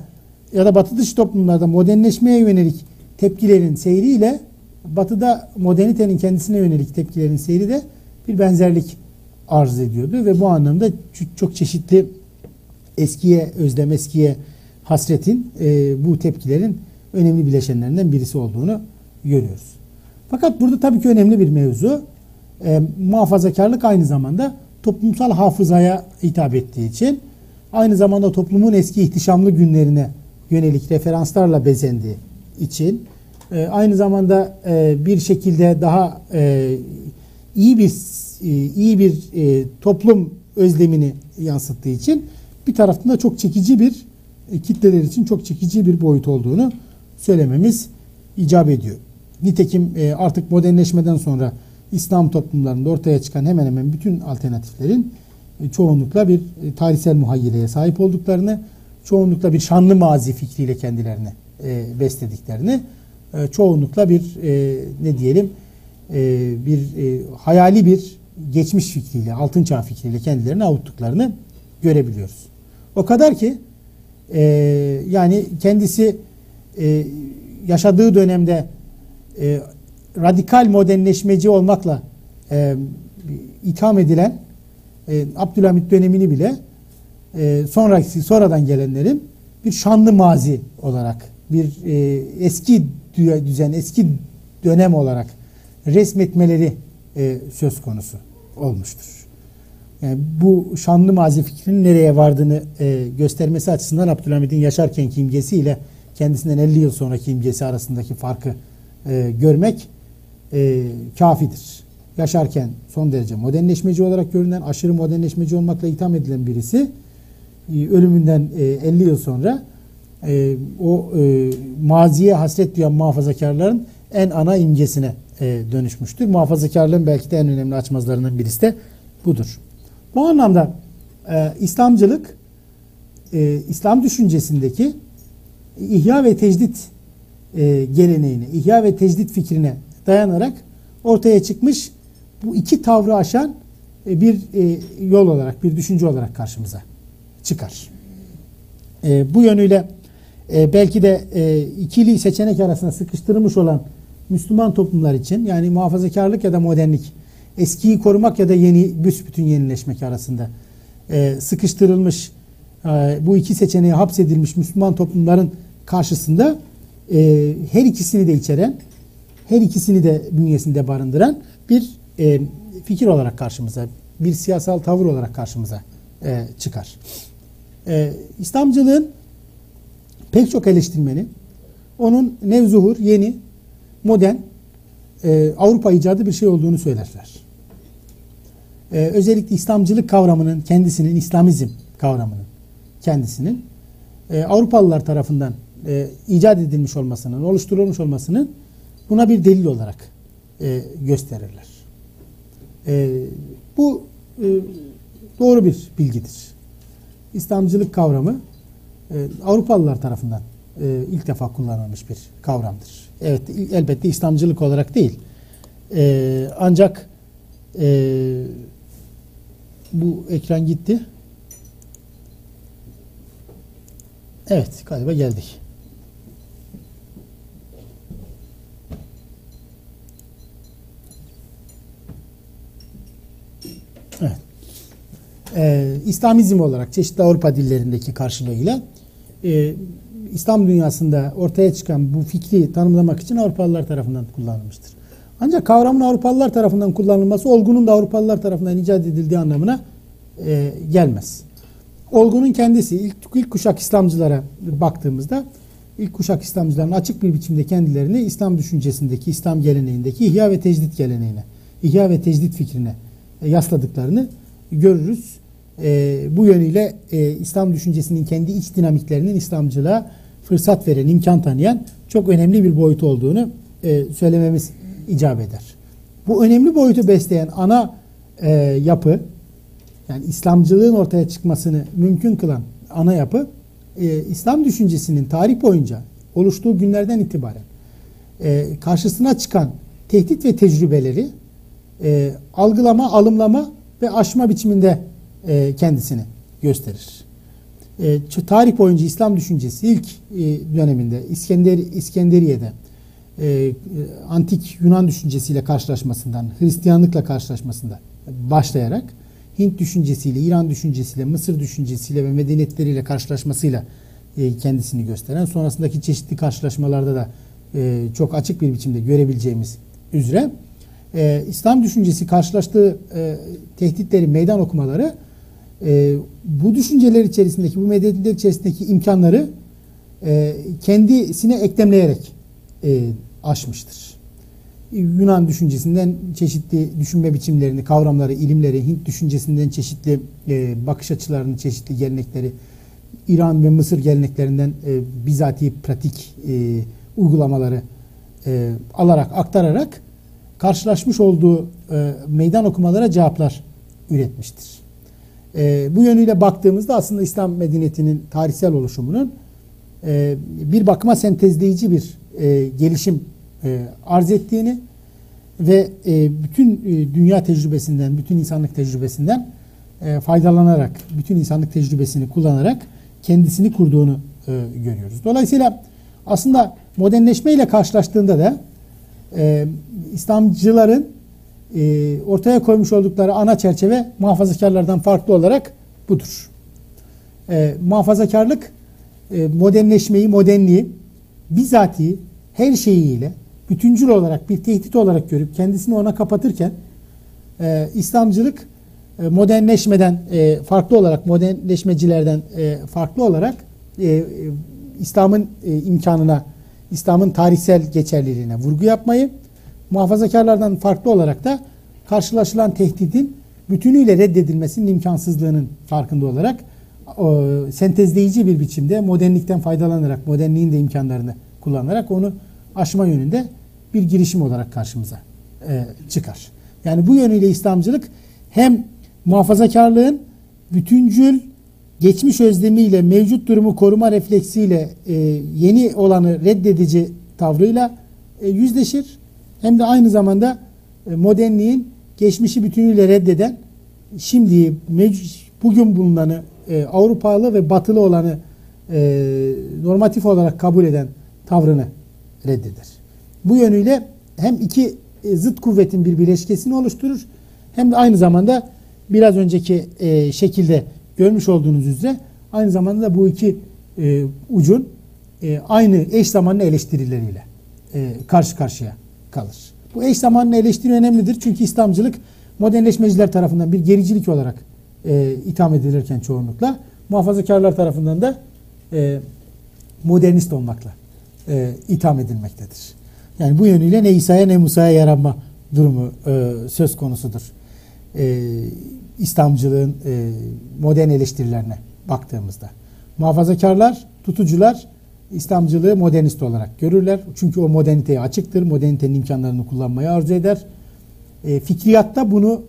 ya da batı dışı toplumlarda modernleşmeye yönelik tepkilerin seyriyle batıda modernitenin kendisine yönelik tepkilerin seyri de bir benzerlik arz ediyordu ve bu anlamda çok çeşitli eskiye özlem, eskiye hasretin bu tepkilerin önemli bileşenlerinden birisi olduğunu görüyoruz. Fakat burada tabii ki önemli bir mevzu. Muhafazakarlık aynı zamanda toplumsal hafızaya hitap ettiği için, aynı zamanda toplumun eski ihtişamlı günlerine yönelik referanslarla bezendiği için, aynı zamanda bir şekilde daha iyi bir toplum özlemini yansıttığı için bir taraftan da çok çekici bir kitleler için çok çekici bir boyut olduğunu söylememiz icap ediyor. Nitekim artık modernleşmeden sonra İslam toplumlarında ortaya çıkan hemen hemen bütün alternatiflerin çoğunlukla bir tarihsel muhayyileye sahip olduklarını, çoğunlukla bir şanlı mazi fikriyle kendilerini beslediklerini, çoğunlukla bir hayali bir geçmiş fikriyle, altın çağ fikriyle kendilerini avuttuklarını görebiliyoruz. O kadar ki yani kendisi yaşadığı dönemde radikal modernleşmeci olmakla itham edilen Abdülhamid dönemini bile sonradan gelenlerin bir şanlı mazi olarak, bir eski düzen, eski dönem olarak resmetmeleri söz konusu olmuştur. Yani bu şanlı mazi fikrinin nereye vardığını göstermesi açısından Abdülhamid'in yaşarken imgesi ile kendisinden 50 yıl sonraki imgesi arasındaki farkı görmek kafidir. Yaşarken son derece modernleşmeci olarak görünen, aşırı modernleşmeci olmakla itham edilen birisi ölümünden 50 yıl sonra o maziye hasret duyan muhafazakarların en ana imgesine dönüşmüştür. Muhafazakarlığın belki de en önemli açmazlarından birisi de budur. Bu anlamda İslamcılık, İslam düşüncesindeki ihya ve tecdit geleneğine, ihya ve tecdit fikrine dayanarak ortaya çıkmış bu iki tavrı aşan bir yol olarak, bir düşünce olarak karşımıza çıkar. Bu yönüyle belki de ikili seçenek arasına sıkıştırılmış olan Müslüman toplumlar için, yani muhafazakarlık ya da modernlik, eskiyi korumak ya da yeni, büsbütün yenileşmek arasında sıkıştırılmış, bu iki seçeneğe hapsedilmiş Müslüman toplumların karşısında her ikisini de içeren, her ikisini de bünyesinde barındıran bir fikir olarak karşımıza, bir siyasal tavır olarak karşımıza çıkar. İslamcılığın pek çok eleştirmeni, onun nevzuhur, yeni, modern, Avrupa icadı bir şey olduğunu söylerler. Özellikle İslamcılık kavramının kendisinin, İslamizm kavramının kendisinin Avrupalılar tarafından icat edilmiş olmasının, oluşturulmuş olmasının buna bir delil olarak gösterirler. Bu doğru bir bilgidir. İslamcılık kavramı Avrupalılar tarafından ilk defa kullanılmış bir kavramdır. Evet, elbette İslamcılık olarak değil. Ancak bu ekran gitti. Evet, galiba geldik. Evet. İslamizm olarak çeşitli Avrupa dillerindeki karşılığıyla İslam dünyasında ortaya çıkan bu fikri tanımlamak için Avrupalılar tarafından kullanılmıştır. Ancak kavramın Avrupalılar tarafından kullanılması, olgunun da Avrupalılar tarafından icat edildiği anlamına gelmez. Olgunun kendisi, ilk kuşak İslamcılara baktığımızda, ilk kuşak İslamcıların açık bir biçimde kendilerini İslam düşüncesindeki, İslam geleneğindeki ihya ve tecdit geleneğine, ihya ve tecdit fikrine yasladıklarını görürüz. Bu yönüyle İslam düşüncesinin kendi iç dinamiklerinin İslamcılığa fırsat veren, imkan tanıyan çok önemli bir boyut olduğunu söylememiz icap eder. Bu önemli boyutu besleyen ana yapı, yani İslamcılığın ortaya çıkmasını mümkün kılan ana yapı, İslam düşüncesinin tarih boyunca oluştuğu günlerden itibaren karşısına çıkan tehdit ve tecrübeleri algılama, alımlama ve aşma biçiminde kendisini gösterir. Tarih boyunca İslam düşüncesi ilk döneminde İskenderiye'de antik Yunan düşüncesiyle karşılaşmasından, Hristiyanlıkla karşılaşmasında başlayarak Hint düşüncesiyle, İran düşüncesiyle, Mısır düşüncesiyle ve medeniyetleriyle karşılaşmasıyla kendisini gösteren, sonrasındaki çeşitli karşılaşmalarda da çok açık bir biçimde görebileceğimiz üzere İslam düşüncesi karşılaştığı tehditleri, meydan okumaları bu düşünceler içerisindeki, bu medeniyetler içerisindeki imkanları kendisine eklemleyerek aşmıştır. Yunan düşüncesinden çeşitli düşünme biçimlerini, kavramları, ilimleri, Hint düşüncesinden çeşitli bakış açılarını, çeşitli gelenekleri, İran ve Mısır geleneklerinden bizatihi pratik uygulamaları alarak, aktararak karşılaşmış olduğu meydan okumalara cevaplar üretmiştir. Bu yönüyle baktığımızda aslında İslam medeniyetinin tarihsel oluşumunun bir bakıma sentezleyici bir gelişim arz ettiğini ve bütün dünya tecrübesinden, bütün insanlık tecrübesinden faydalanarak, bütün insanlık tecrübesini kullanarak kendisini kurduğunu görüyoruz. Dolayısıyla aslında modernleşme ile karşılaştığında da İslamcıların ortaya koymuş oldukları ana çerçeve muhafazakarlardan farklı olarak budur. Muhafazakarlık modernleşmeyi, modernliği bizatihi her şeyiyle bütüncül olarak bir tehdit olarak görüp kendisini ona kapatırken İslamcılık modernleşmeden farklı olarak, modernleşmecilerden farklı olarak İslam'ın imkanına, İslam'ın tarihsel geçerliliğine vurgu yapmayı, muhafazakarlardan farklı olarak da karşılaşılan tehdidin bütünüyle reddedilmesinin imkansızlığının farkında olarak sentezleyici bir biçimde modernlikten faydalanarak, modernliğin de imkanlarını kullanarak onu aşma yönünde bir girişim olarak karşımıza çıkar. Yani bu yönüyle İslamcılık hem muhafazakarlığın bütüncül geçmiş özlemiyle, mevcut durumu koruma refleksiyle, yeni olanı reddedici tavrıyla yüzleşir. Hem de aynı zamanda modernliğin geçmişi bütünüyle reddeden, şimdiyi, bugün bulunanı, Avrupalı ve batılı olanı normatif olarak kabul eden tavrını reddeder. Bu yönüyle hem iki zıt kuvvetin bir bileşkesini oluşturur, hem de aynı zamanda biraz önceki şekilde görmüş olduğunuz üzere aynı zamanda da bu iki ucun aynı eş zamanlı eleştirileriyle karşı karşıya kalır. Bu eş zamanlı eleştiri önemlidir. Çünkü İslamcılık modernleşmeciler tarafından bir gericilik olarak itham edilirken çoğunlukla, muhafazakarlar tarafından da modernist olmakla itham edilmektedir. Yani bu yönüyle ne İsa'ya ne Musa'ya yaranma durumu söz konusudur. İslamcılığın modern eleştirilerine baktığımızda. Muhafazakarlar, tutucular İslamcılığı modernist olarak görürler. Çünkü o moderniteye açıktır. Modernitenin imkanlarını kullanmayı arzu eder. Fikriyatta bunu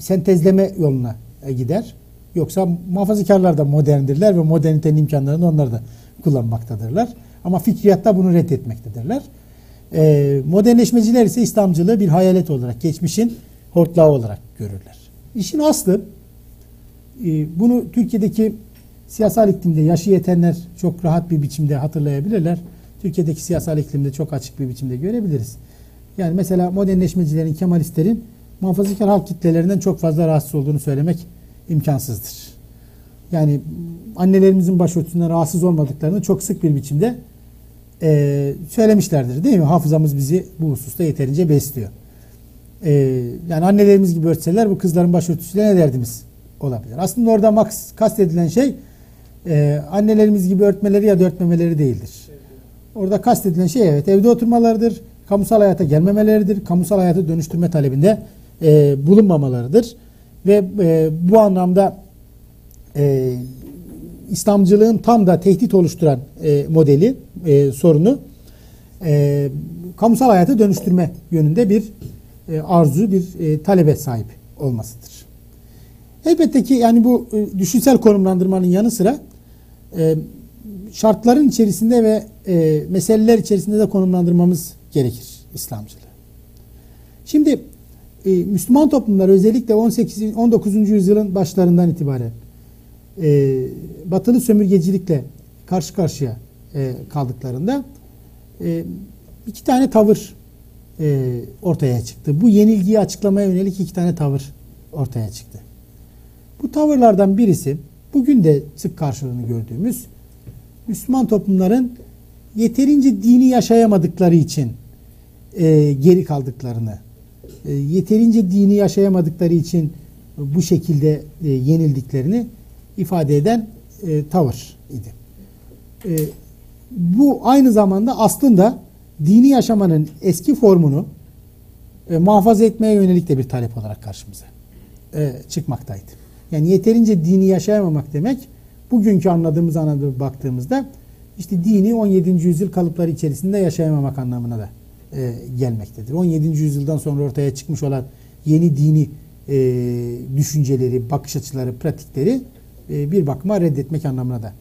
sentezleme yoluna gider. Yoksa muhafazakarlar da moderndirler ve modernitenin imkanlarını onlar da kullanmaktadırlar. Ama fikriyatta bunu reddetmektedirler. Modernleşmeciler ise İslamcılığı bir hayalet olarak, geçmişin hortlağı olarak görürler. İşin aslı, bunu Türkiye'deki siyasal iklimde yaşı yetenler çok rahat bir biçimde hatırlayabilirler. Türkiye'deki siyasal iklimde çok açık bir biçimde görebiliriz. Yani mesela modernleşmecilerin, Kemalistlerin muhafazakar halk kitlelerinden çok fazla rahatsız olduğunu söylemek imkansızdır. Yani annelerimizin başörtüsünden rahatsız olmadıklarını çok sık bir biçimde söylemişlerdir, değil mi? Hafızamız bizi bu hususta yeterince besliyor. Yani annelerimiz gibi örtseler bu kızların başörtüsüyle ne derdimiz olabilir? Aslında orada kastedilen şey annelerimiz gibi örtmeleri ya da örtmemeleri değildir. Orada kastedilen şey evet evde oturmalarıdır, kamusal hayata gelmemeleridir, kamusal hayata dönüştürme talebinde bulunmamalarıdır. Ve bu anlamda İslamcılığın tam da tehdit oluşturan modeli, sorunu kamusal hayata dönüştürme yönünde bir arzu, bir talebe sahip olmasıdır. Elbette ki yani bu düşünsel konumlandırmanın yanı sıra şartların içerisinde ve meseleler içerisinde de konumlandırmamız gerekir İslamcılığı. Şimdi Müslüman toplumlar özellikle 19. yüzyılın başlarından itibaren batılı sömürgecilikle karşı karşıya kaldıklarında iki tane tavır ortaya çıktı. Bu yenilgiyi açıklamaya yönelik iki tane tavır ortaya çıktı. Bu tavırlardan birisi bugün de sık karşılığını gördüğümüz Müslüman toplumların yeterince dini yaşayamadıkları için geri kaldıklarını, yeterince dini yaşayamadıkları için bu şekilde yenildiklerini ifade eden tavır idi. Bu aynı zamanda aslında dini yaşamanın eski formunu muhafaza etmeye yönelik de bir talep olarak karşımıza çıkmaktaydı. Yani yeterince dini yaşayamamak demek, bugünkü anladığımız anlamda baktığımızda işte dini 17. yüzyıl kalıpları içerisinde yaşayamamak anlamına da gelmektedir. 17. yüzyıldan sonra ortaya çıkmış olan yeni dini düşünceleri, bakış açıları, pratikleri bir bakıma reddetmek anlamına da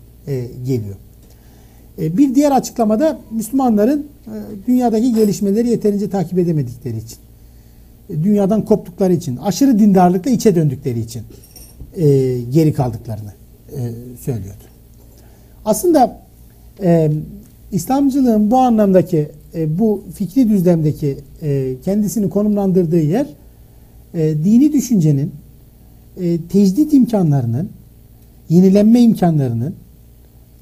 geliyor. Bir diğer açıklamada Müslümanların dünyadaki gelişmeleri yeterince takip edemedikleri için, dünyadan koptukları için, aşırı dindarlıkla içe döndükleri için geri kaldıklarını söylüyordu. Aslında İslamcılığın bu anlamdaki, bu fikri düzlemdeki kendisini konumlandırdığı yer, dini düşüncenin tecdit imkanlarının, yenilenme imkanlarının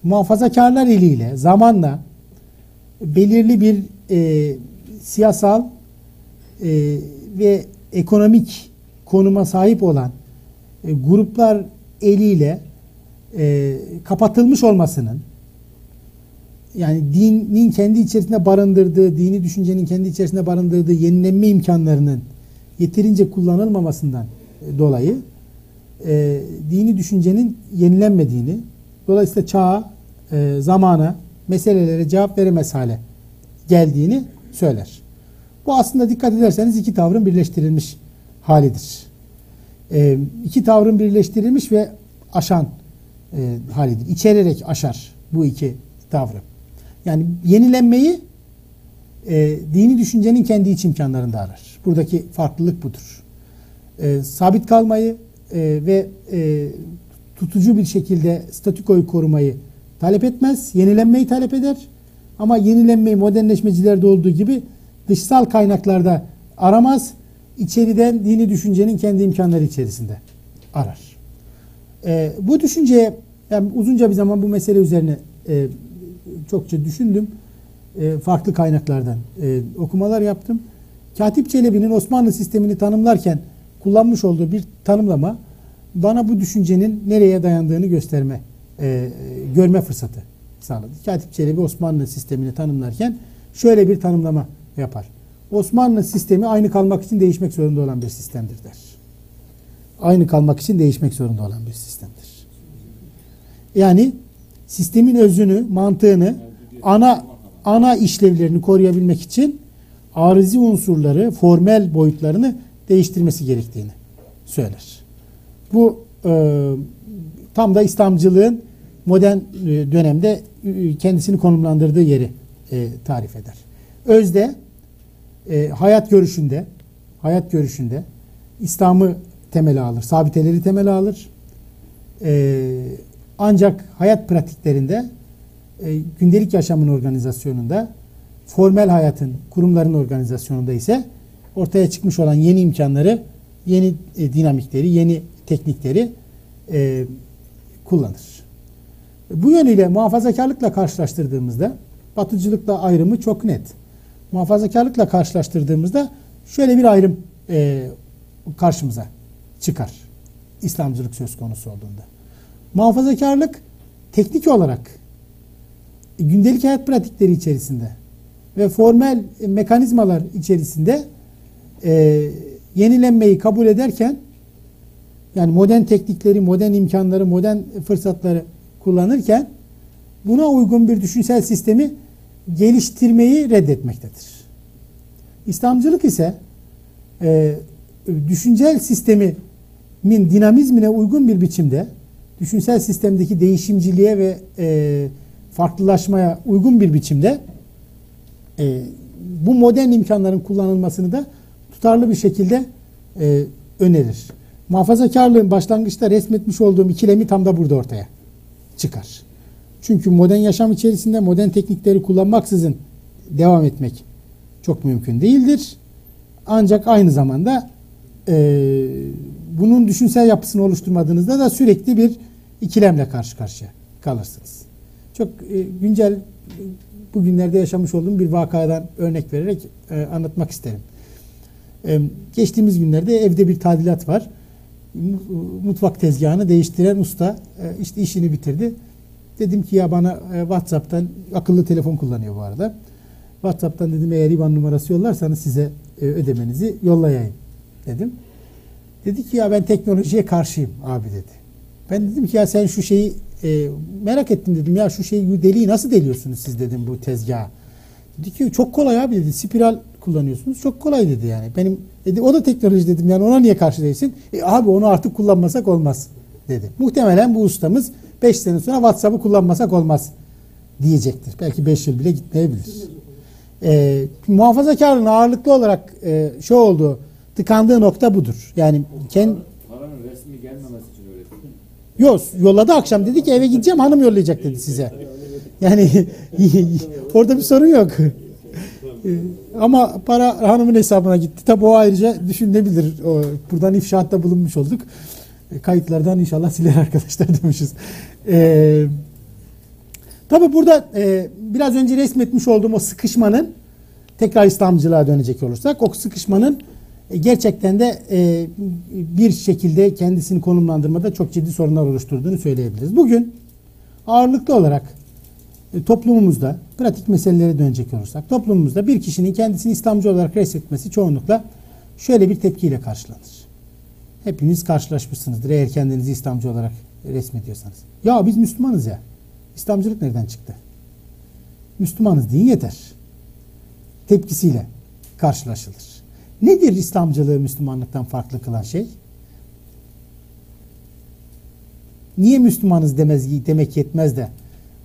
muhafazakarlar eliyle zamanla belirli bir siyasal ve ekonomik konuma sahip olan gruplar eliyle kapatılmış olmasının, yani dinin kendi içerisinde barındırdığı, dini düşüncenin kendi içerisinde barındırdığı yenilenme imkanlarının yeterince kullanılmamasından dolayı dini düşüncenin yenilenmediğini, dolayısıyla çağa, zamana, meselelere cevap veremez hale geldiğini söyler. Bu aslında dikkat ederseniz iki tavrın birleştirilmiş halidir. İki tavrın birleştirilmiş ve aşan halidir. İçererek aşar bu iki tavrı. Yani yenilenmeyi dini düşüncenin kendi iç imkanlarında arar. Buradaki farklılık budur. Sabit kalmayı ve tutucu bir şekilde statükoyu korumayı talep etmez. Yenilenmeyi talep eder. Ama yenilenmeyi modernleşmecilerde olduğu gibi dışsal kaynaklarda aramaz. İçeriden dini düşüncenin kendi imkanları içerisinde arar. Bu düşünceye, yani uzunca bir zaman bu mesele üzerine çokça düşündüm. Farklı kaynaklardan okumalar yaptım. Katip Çelebi'nin Osmanlı sistemini tanımlarken kullanmış olduğu bir tanımlama bana bu düşüncenin nereye dayandığını görme fırsatı sağladı. Katip Çelebi Osmanlı sistemini tanımlarken şöyle bir tanımlama yapar. Osmanlı sistemi aynı kalmak için değişmek zorunda olan bir sistemdir der. Aynı kalmak için değişmek zorunda olan bir sistemdir. Yani sistemin özünü, mantığını, ana işlevlerini koruyabilmek için arızi unsurları, formel boyutlarını değiştirmesi gerektiğini söyler. Bu tam da İslamcılığın modern dönemde kendisini konumlandırdığı yeri tarif eder. Özde, hayat görüşünde İslam'ı temele alır, sabiteleri temele alır. Ancak hayat pratiklerinde, gündelik yaşamın organizasyonunda, formel hayatın, kurumların organizasyonunda ise ortaya çıkmış olan yeni imkanları, yeni dinamikleri, yeni teknikleri kullanır. Bu yönüyle muhafazakarlıkla karşılaştırdığımızda, batıcılıkla ayrımı çok net. Muhafazakarlıkla karşılaştırdığımızda şöyle bir ayrım karşımıza çıkar İslamcılık söz konusu olduğunda. Muhafazakarlık teknik olarak gündelik hayat pratikleri içerisinde ve formel mekanizmalar içerisinde yenilenmeyi kabul ederken, yani modern teknikleri, modern imkanları, modern fırsatları kullanırken buna uygun bir düşünsel sistemi geliştirmeyi reddetmektedir. İslamcılık ise düşünsel sistemin dinamizmine uygun bir biçimde, düşünsel sistemdeki değişimciliğe ve farklılaşmaya uygun bir biçimde bu modern imkanların kullanılmasını da tutarlı bir şekilde önerir. Muhafazakarlığın başlangıçta resmetmiş olduğum ikilemi tam da burada ortaya çıkar. Çünkü modern yaşam içerisinde modern teknikleri kullanmaksızın devam etmek çok mümkün değildir. Ancak aynı zamanda bunun düşünsel yapısını oluşturmadığınızda da sürekli bir ikilemle karşı karşıya kalırsınız. Çok güncel, bugünlerde yaşamış olduğum bir vakadan örnek vererek anlatmak isterim. Geçtiğimiz günlerde evde bir tadilat var. Mutfak tezgahını değiştiren usta işte işini bitirdi. Dedim ki ya bana WhatsApp'tan, akıllı telefon kullanıyor bu arada. WhatsApp'tan dedim eğer IBAN numarası yollarsanız size ödemenizi yollayayım dedim. Dedi ki ya ben teknolojiye karşıyım abi dedi. Ben dedim ki ya sen şu şeyi merak ettim dedim ya şu şeyi deliği nasıl deliyorsunuz siz dedim bu tezgaha. Dedi ki çok kolay abi dedi, spiral kullanıyorsunuz çok kolay dedi yani. Benim dedi o da teknoloji dedim yani ona niye karşı değilsin? Abi onu artık kullanmasak olmaz dedi. Muhtemelen bu ustamız 5 sene sonra WhatsApp'ı kullanmasak olmaz diyecektir. Belki 5 yıl bile gitmeyebilir. Muhafazakarlığın ağırlıklı olarak şey olduğu, tıkandığı nokta budur. Yani paranın resmi gelmemesi için öğrettim. Yok, yolladı akşam dedi ki eve gideceğim hanım yollayacak dedi size. Yani orada bir sorun yok. Ama para hanımın hesabına gitti. Tabi o ayrıca düşünebilir. Buradan ifşaatta bulunmuş olduk. Kayıtlardan inşallah siler arkadaşlar demişiz. Tabi burada biraz önce resmetmiş olduğum o sıkışmanın, tekrar İslamcılığa dönecek olursak, o sıkışmanın gerçekten de bir şekilde kendisini konumlandırmada çok ciddi sorunlar oluşturduğunu söyleyebiliriz. Bugün ağırlıklı olarak toplumumuzda, pratik meselelere dönecek olursak, toplumumuzda bir kişinin kendisini İslamcı olarak resmetmesi çoğunlukla şöyle bir tepkiyle karşılanır. Hepiniz karşılaşmışsınızdır eğer kendinizi İslamcı olarak resmediyorsanız. Ya biz Müslümanız ya. İslamcılık nereden çıktı? Müslümanız deyin yeter. Tepkisiyle karşılaşılır. Nedir İslamcılığı Müslümanlıktan farklı kılan şey? Niye Müslümanız demek yetmez de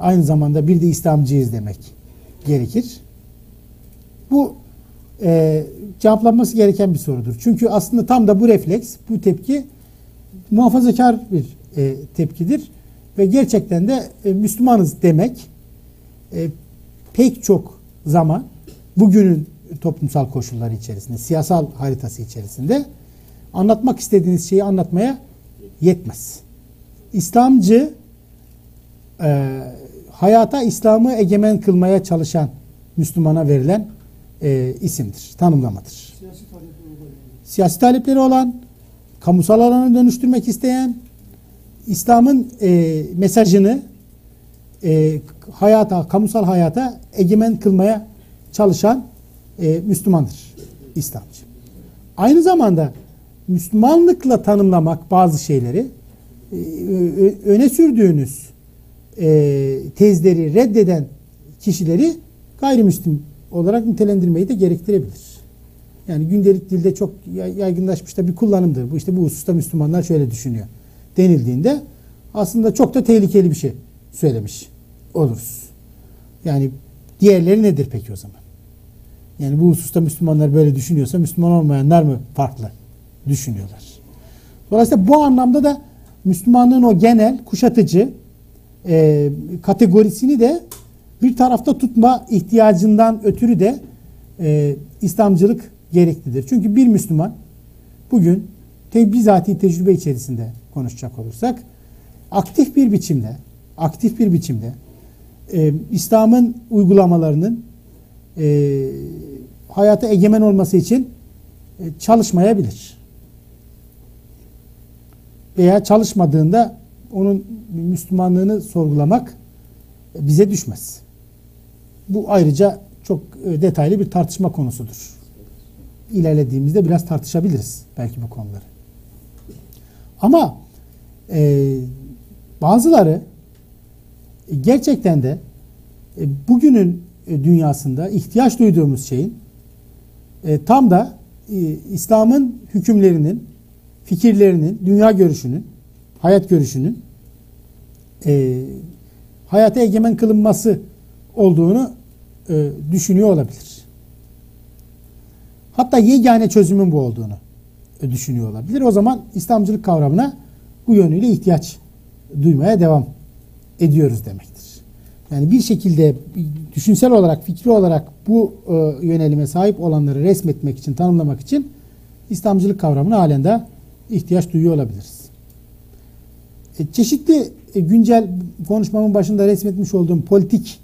aynı zamanda bir de İslamcıyız demek gerekir? Bu cevaplanması gereken bir sorudur. Çünkü aslında tam da bu refleks, bu tepki muhafazakar bir tepkidir. Ve gerçekten de Müslümanız demek pek çok zaman bugünün toplumsal koşulları içerisinde, siyasal haritası içerisinde anlatmak istediğiniz şeyi anlatmaya yetmez. İslamcı, hayata İslam'ı egemen kılmaya çalışan Müslümana verilen isimdir, tanımlamadır. Siyasi talepleri olan, kamusal alanı dönüştürmek isteyen, İslam'ın mesajını hayata, kamusal hayata egemen kılmaya çalışan Müslümandır İslamcı. Aynı zamanda Müslümanlıkla tanımlamak bazı şeyleri, öne sürdüğünüz tezleri reddeden kişileri gayrimüslim olarak nitelendirmeyi de gerektirebilir. Yani gündelik dilde çok yaygınlaşmış da bir kullanımdır. Bu işte bu hususta Müslümanlar şöyle düşünüyor denildiğinde aslında çok da tehlikeli bir şey söylemiş oluruz. Yani diğerleri nedir peki o zaman? Yani bu hususta Müslümanlar böyle düşünüyorsa Müslüman olmayanlar mı farklı düşünüyorlar? Dolayısıyla bu anlamda da Müslümanlığın o genel kuşatıcı kategorisini de bir tarafta tutma ihtiyacından ötürü de İslamcılık gereklidir. Çünkü bir Müslüman bugün bizatihi tecrübe içerisinde konuşacak olursak aktif bir biçimde İslam'ın uygulamalarının hayata egemen olması için çalışmayabilir. Veya çalışmadığında onun Müslümanlığını sorgulamak bize düşmez. Bu ayrıca çok detaylı bir tartışma konusudur. İlerlediğimizde biraz tartışabiliriz belki bu konuları. Ama bazıları gerçekten de bugünün dünyasında ihtiyaç duyduğumuz şeyin tam da İslam'ın hükümlerinin, fikirlerinin, dünya görüşünün, hayat görüşünün hayata egemen kılınması olduğunu düşünüyor olabilir. Hatta yegane çözümün bu olduğunu düşünüyor olabilir. O zaman İslamcılık kavramına bu yönüyle ihtiyaç duymaya devam ediyoruz demektir. Yani bir şekilde düşünsel olarak, fikri olarak bu yönelime sahip olanları resmetmek için, tanımlamak için İslamcılık kavramına halen de ihtiyaç duyuyor olabiliriz. Çeşitli güncel konuşmamın başında resmetmiş olduğum politik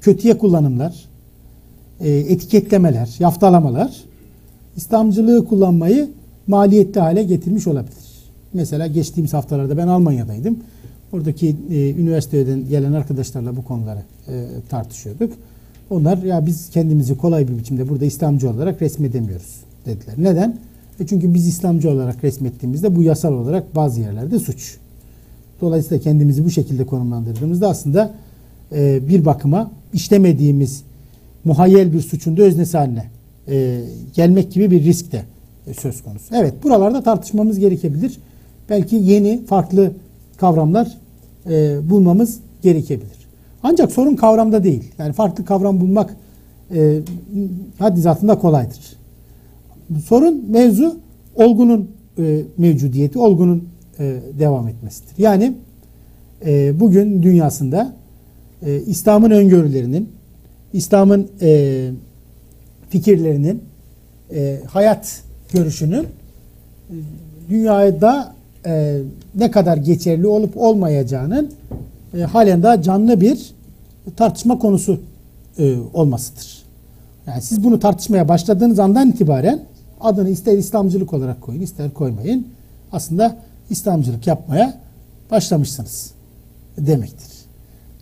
kötüye kullanımlar, etiketlemeler, yaftalamalar İslamcılığı kullanmayı maliyetli hale getirmiş olabilir. Mesela geçtiğimiz haftalarda ben Almanya'daydım. Oradaki üniversiteden gelen arkadaşlarla bu konuları tartışıyorduk. Onlar ya biz kendimizi kolay bir biçimde burada İslamcı olarak resmedemiyoruz dediler. Neden? Çünkü biz İslamcı olarak resmettiğimizde bu yasal olarak bazı yerlerde suç. Dolayısıyla kendimizi bu şekilde konumlandırdığımızda aslında bir bakıma işlemediğimiz muhayyel bir suçun da öznesi haline gelmek gibi bir risk de söz konusu. Evet, buralarda tartışmamız gerekebilir. Belki yeni, farklı kavramlar bulmamız gerekebilir. Ancak sorun kavramda değil. Yani farklı kavram bulmak hadizatında kolaydır. Sorun, mevzu olgunun mevcudiyeti, olgunun devam etmesidir. Yani bugün dünyasında İslam'ın öngörülerinin, İslam'ın fikirlerinin, hayat görüşünün dünyada ne kadar geçerli olup olmayacağının halen daha canlı bir tartışma konusu olmasıdır. Yani siz bunu tartışmaya başladığınız andan itibaren adını ister İslamcılık olarak koyun, ister koymayın. Aslında İslamcılık yapmaya başlamışsınız demektir.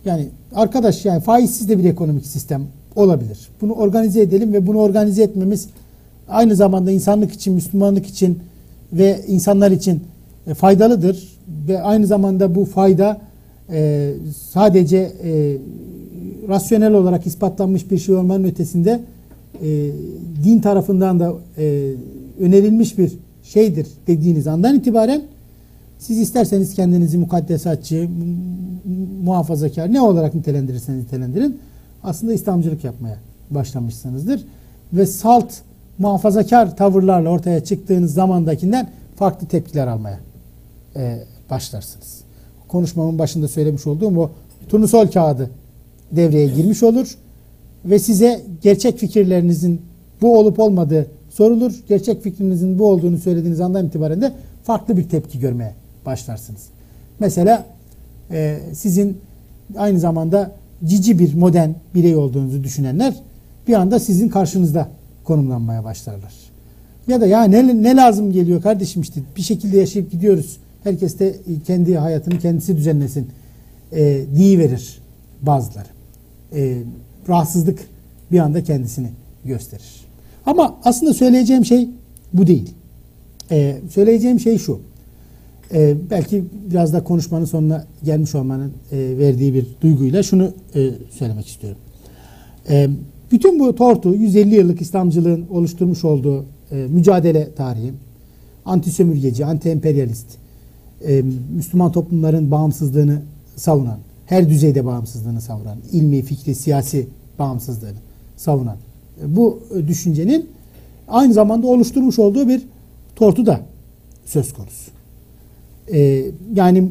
Yani arkadaş, yani faizsiz de bir ekonomik sistem olabilir. Bunu organize edelim ve bunu organize etmemiz aynı zamanda insanlık için, Müslümanlık için ve insanlar için faydalıdır. Ve aynı zamanda bu fayda sadece rasyonel olarak ispatlanmış bir şey olmanın ötesinde din tarafından da önerilmiş bir şeydir dediğiniz andan itibaren siz isterseniz kendinizi mukaddesatçı, muhafazakar ne olarak nitelendirirseniz nitelendirin, aslında İslamcılık yapmaya başlamışsınızdır. Ve salt muhafazakar tavırlarla ortaya çıktığınız zamandakinden farklı tepkiler almaya başlarsınız. Konuşmamın başında söylemiş olduğum o turnusol kağıdı devreye girmiş olur ve size gerçek fikirlerinizin bu olup olmadığı sorulur. Gerçek fikrinizin bu olduğunu söylediğiniz andan itibaren de farklı bir tepki görmeye başlarsınız. Mesela sizin aynı zamanda cici bir modern birey olduğunuzu düşünenler bir anda sizin karşınızda konumlanmaya başlarlar. Ya da ya ne lazım geliyor kardeşim, işte bir şekilde yaşayıp gidiyoruz. Herkes de kendi hayatını kendisi düzenlesin diyiverir bazıları. Rahatsızlık bir anda kendisini gösterir. Ama aslında söyleyeceğim şey bu değil. Söyleyeceğim şey şu. Belki biraz da konuşmanın sonuna gelmiş olmanın verdiği bir duyguyla şunu söylemek istiyorum. Bütün bu tortu, 150 yıllık İslamcılığın oluşturmuş olduğu mücadele tarihi, antisömürgeci, anti-emperyalist, Müslüman toplumların bağımsızlığını savunan, her düzeyde bağımsızlığını savunan, ilmi, fikri, siyasi bağımsızlığını savunan bu düşüncenin aynı zamanda oluşturmuş olduğu bir tortu da söz konusu. Yani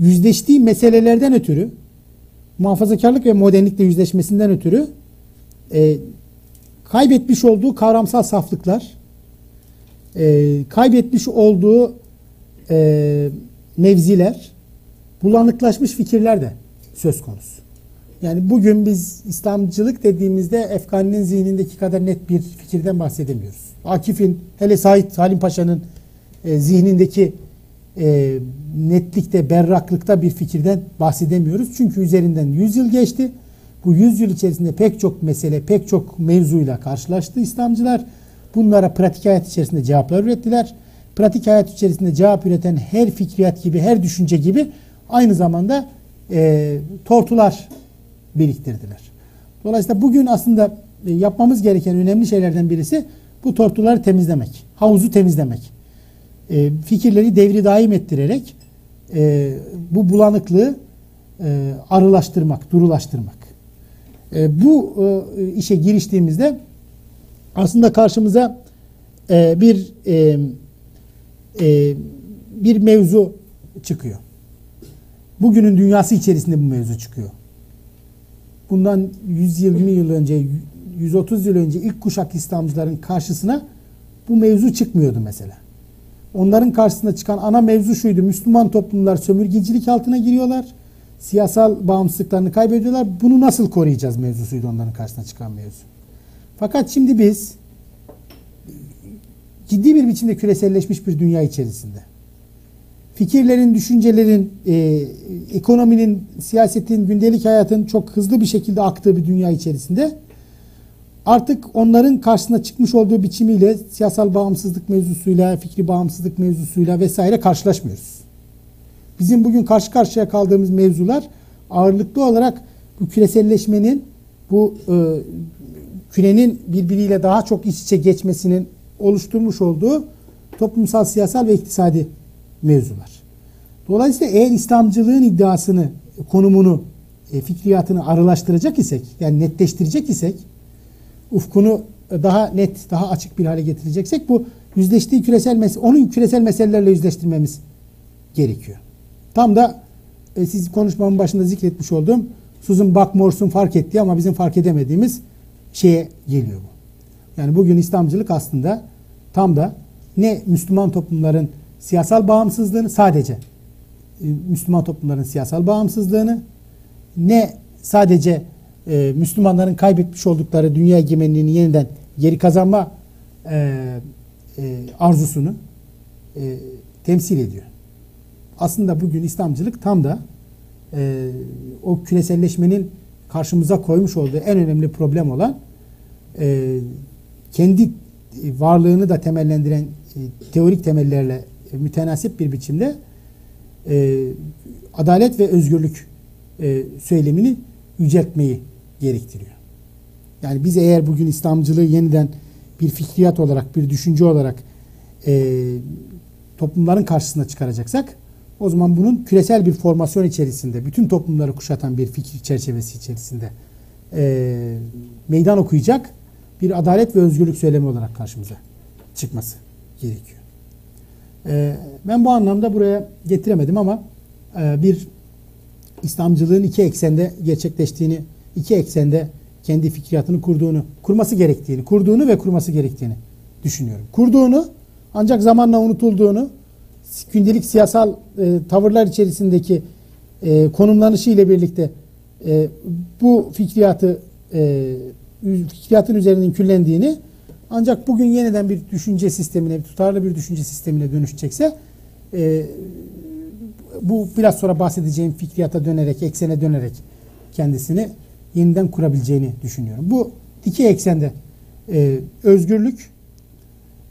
yüzleştiği meselelerden ötürü, muhafazakarlık ve modernlikle yüzleşmesinden ötürü kaybetmiş olduğu kavramsal saflıklar, kaybetmiş olduğu mevziler, bulanıklaşmış fikirler de söz konusu. Yani bugün biz İslamcılık dediğimizde Efkani'nin zihnindeki kadar net bir fikirden bahsedemiyoruz. Akif'in, hele Sait Halim Paşa'nın zihnindeki netlikte, berraklıkta bir fikirden bahsedemiyoruz. Çünkü üzerinden 100 yıl geçti. Bu 100 yıl içerisinde pek çok mesele, pek çok mevzuyla karşılaştı İslamcılar. Bunlara pratik hayat içerisinde cevaplar ürettiler. Pratik hayat içerisinde cevap üreten her fikriyat gibi, her düşünce gibi aynı zamanda tortular biriktirdiler. Dolayısıyla bugün aslında yapmamız gereken önemli şeylerden birisi bu tortuları temizlemek, havuzu temizlemek. Fikirleri devri daim ettirerek bu bulanıklığı arılaştırmak, durulaştırmak. Bu işe giriştiğimizde aslında karşımıza bir mevzu çıkıyor. Bugünün dünyası içerisinde bu mevzu çıkıyor. Bundan 120 yıl önce, 130 yıl önce ilk kuşak İslamcıların karşısına bu mevzu çıkmıyordu mesela. Onların karşısına çıkan ana mevzu şuydu: Müslüman toplumlar sömürgecilik altına giriyorlar, siyasal bağımsızlıklarını kaybediyorlar. Bunu nasıl koruyacağız mevzusuydu onların karşısına çıkan mevzu. Fakat şimdi biz ciddi bir biçimde küreselleşmiş bir dünya içerisinde fikirlerin, düşüncelerin, ekonominin, siyasetin, gündelik hayatın çok hızlı bir şekilde aktığı bir dünya içerisinde artık onların karşısına çıkmış olduğu biçimiyle, siyasal bağımsızlık mevzusuyla, fikri bağımsızlık mevzusuyla vesaire karşılaşmıyoruz. Bizim bugün karşı karşıya kaldığımız mevzular ağırlıklı olarak bu küreselleşmenin, bu kürenin birbiriyle daha çok iç içe geçmesinin oluşturmuş olduğu toplumsal, siyasal ve iktisadi mevzular. Dolayısıyla eğer İslamcılığın iddiasını, konumunu, fikriyatını arılaştıracak isek, yani netleştirecek isek, ufkunu daha net, daha açık bir hale getireceksek, bu yüzleştiği küresel onu küresel meselelerle yüzleştirmemiz gerekiyor. Tam da siz konuşmamın başında zikretmiş olduğum Susan Buck-Morss'un fark ettiği ama bizim fark edemediğimiz şeye geliyor bu. Yani bugün İslamcılık aslında tam da ne Müslüman toplumların siyasal bağımsızlığını, sadece Müslüman toplumların siyasal bağımsızlığını, ne sadece Müslümanların kaybetmiş oldukları dünya egemenliğini yeniden geri kazanma arzusunu temsil ediyor. Aslında bugün İslamcılık tam da o küreselleşmenin karşımıza koymuş olduğu en önemli problem olan kendi varlığını da temellendiren teorik temellerle mütenasip bir biçimde adalet ve özgürlük söylemini yüceltmeyi gerektiriyor. Yani biz eğer bugün İslamcılığı yeniden bir fikriyat olarak, bir düşünce olarak toplumların karşısına çıkaracaksak, o zaman bunun küresel bir formasyon içerisinde, bütün toplumları kuşatan bir fikir çerçevesi içerisinde meydan okuyacak bir adalet ve özgürlük söylemi olarak karşımıza çıkması gerekiyor. Ben bu anlamda buraya getiremedim ama bir İslamcılığın iki eksende gerçekleştiğini, iki eksende kendi fikriyatını kurduğunu ve kurması gerektiğini düşünüyorum. Kurduğunu, ancak zamanla unutulduğunu, gündelik siyasal tavırlar içerisindeki konumlanışı ile birlikte bu fikriyatın üzerinin küllendiğini, ancak bugün yeniden bir düşünce sistemine, tutarlı bir düşünce sistemine dönüşecekse bu biraz sonra bahsedeceğim fikriyata dönerek, eksene dönerek kendisini yeniden kurabileceğini düşünüyorum. Bu iki eksende özgürlük,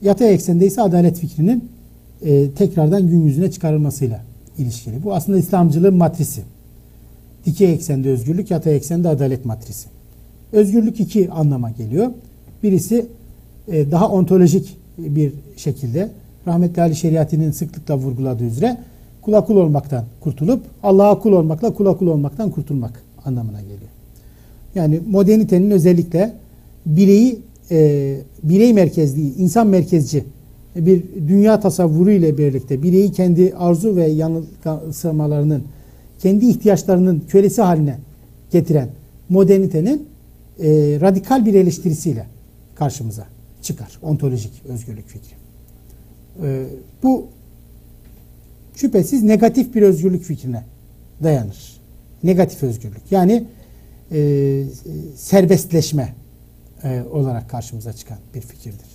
yatay eksende ise adalet fikrinin tekrardan gün yüzüne çıkarılmasıyla ilişkili. Bu aslında İslamcılığın matrisi. Dikey eksende özgürlük, yatay eksende adalet matrisi. Özgürlük iki anlama geliyor. Birisi daha ontolojik bir şekilde, rahmetli Ali Şeriatı'nın sıklıkla vurguladığı üzere, kula kul olmaktan kurtulup Allah'a kul olmakla kula kul olmaktan kurtulmak anlamına geliyor. Yani modernitenin özellikle birey merkezli, insan merkezci bir dünya tasavvuru ile birlikte bireyi kendi arzu ve yanılsamalarının, kendi ihtiyaçlarının kölesi haline getiren modernitenin radikal bir eleştirisiyle karşımıza çıkar ontolojik özgürlük fikri. Bu şüphesiz negatif bir özgürlük fikrine dayanır. Negatif özgürlük. Yani serbestleşme olarak karşımıza çıkan bir fikirdir.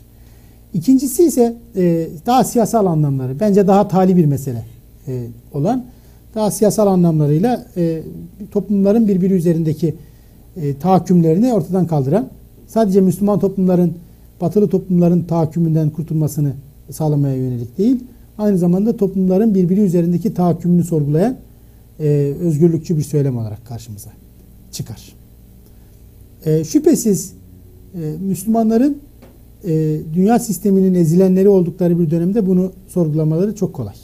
İkincisi ise daha siyasal anlamları, bence daha tali bir mesele olan, daha siyasal anlamlarıyla toplumların birbiri üzerindeki tahakkümlerini ortadan kaldıran, sadece Müslüman toplumların, batılı toplumların tahakkümünden kurtulmasını sağlamaya yönelik değil, aynı zamanda toplumların birbiri üzerindeki tahakkümünü sorgulayan özgürlükçü bir söylem olarak karşımıza çıkar. Şüphesiz Müslümanların dünya sisteminin ezilenleri oldukları bir dönemde bunu sorgulamaları çok kolay.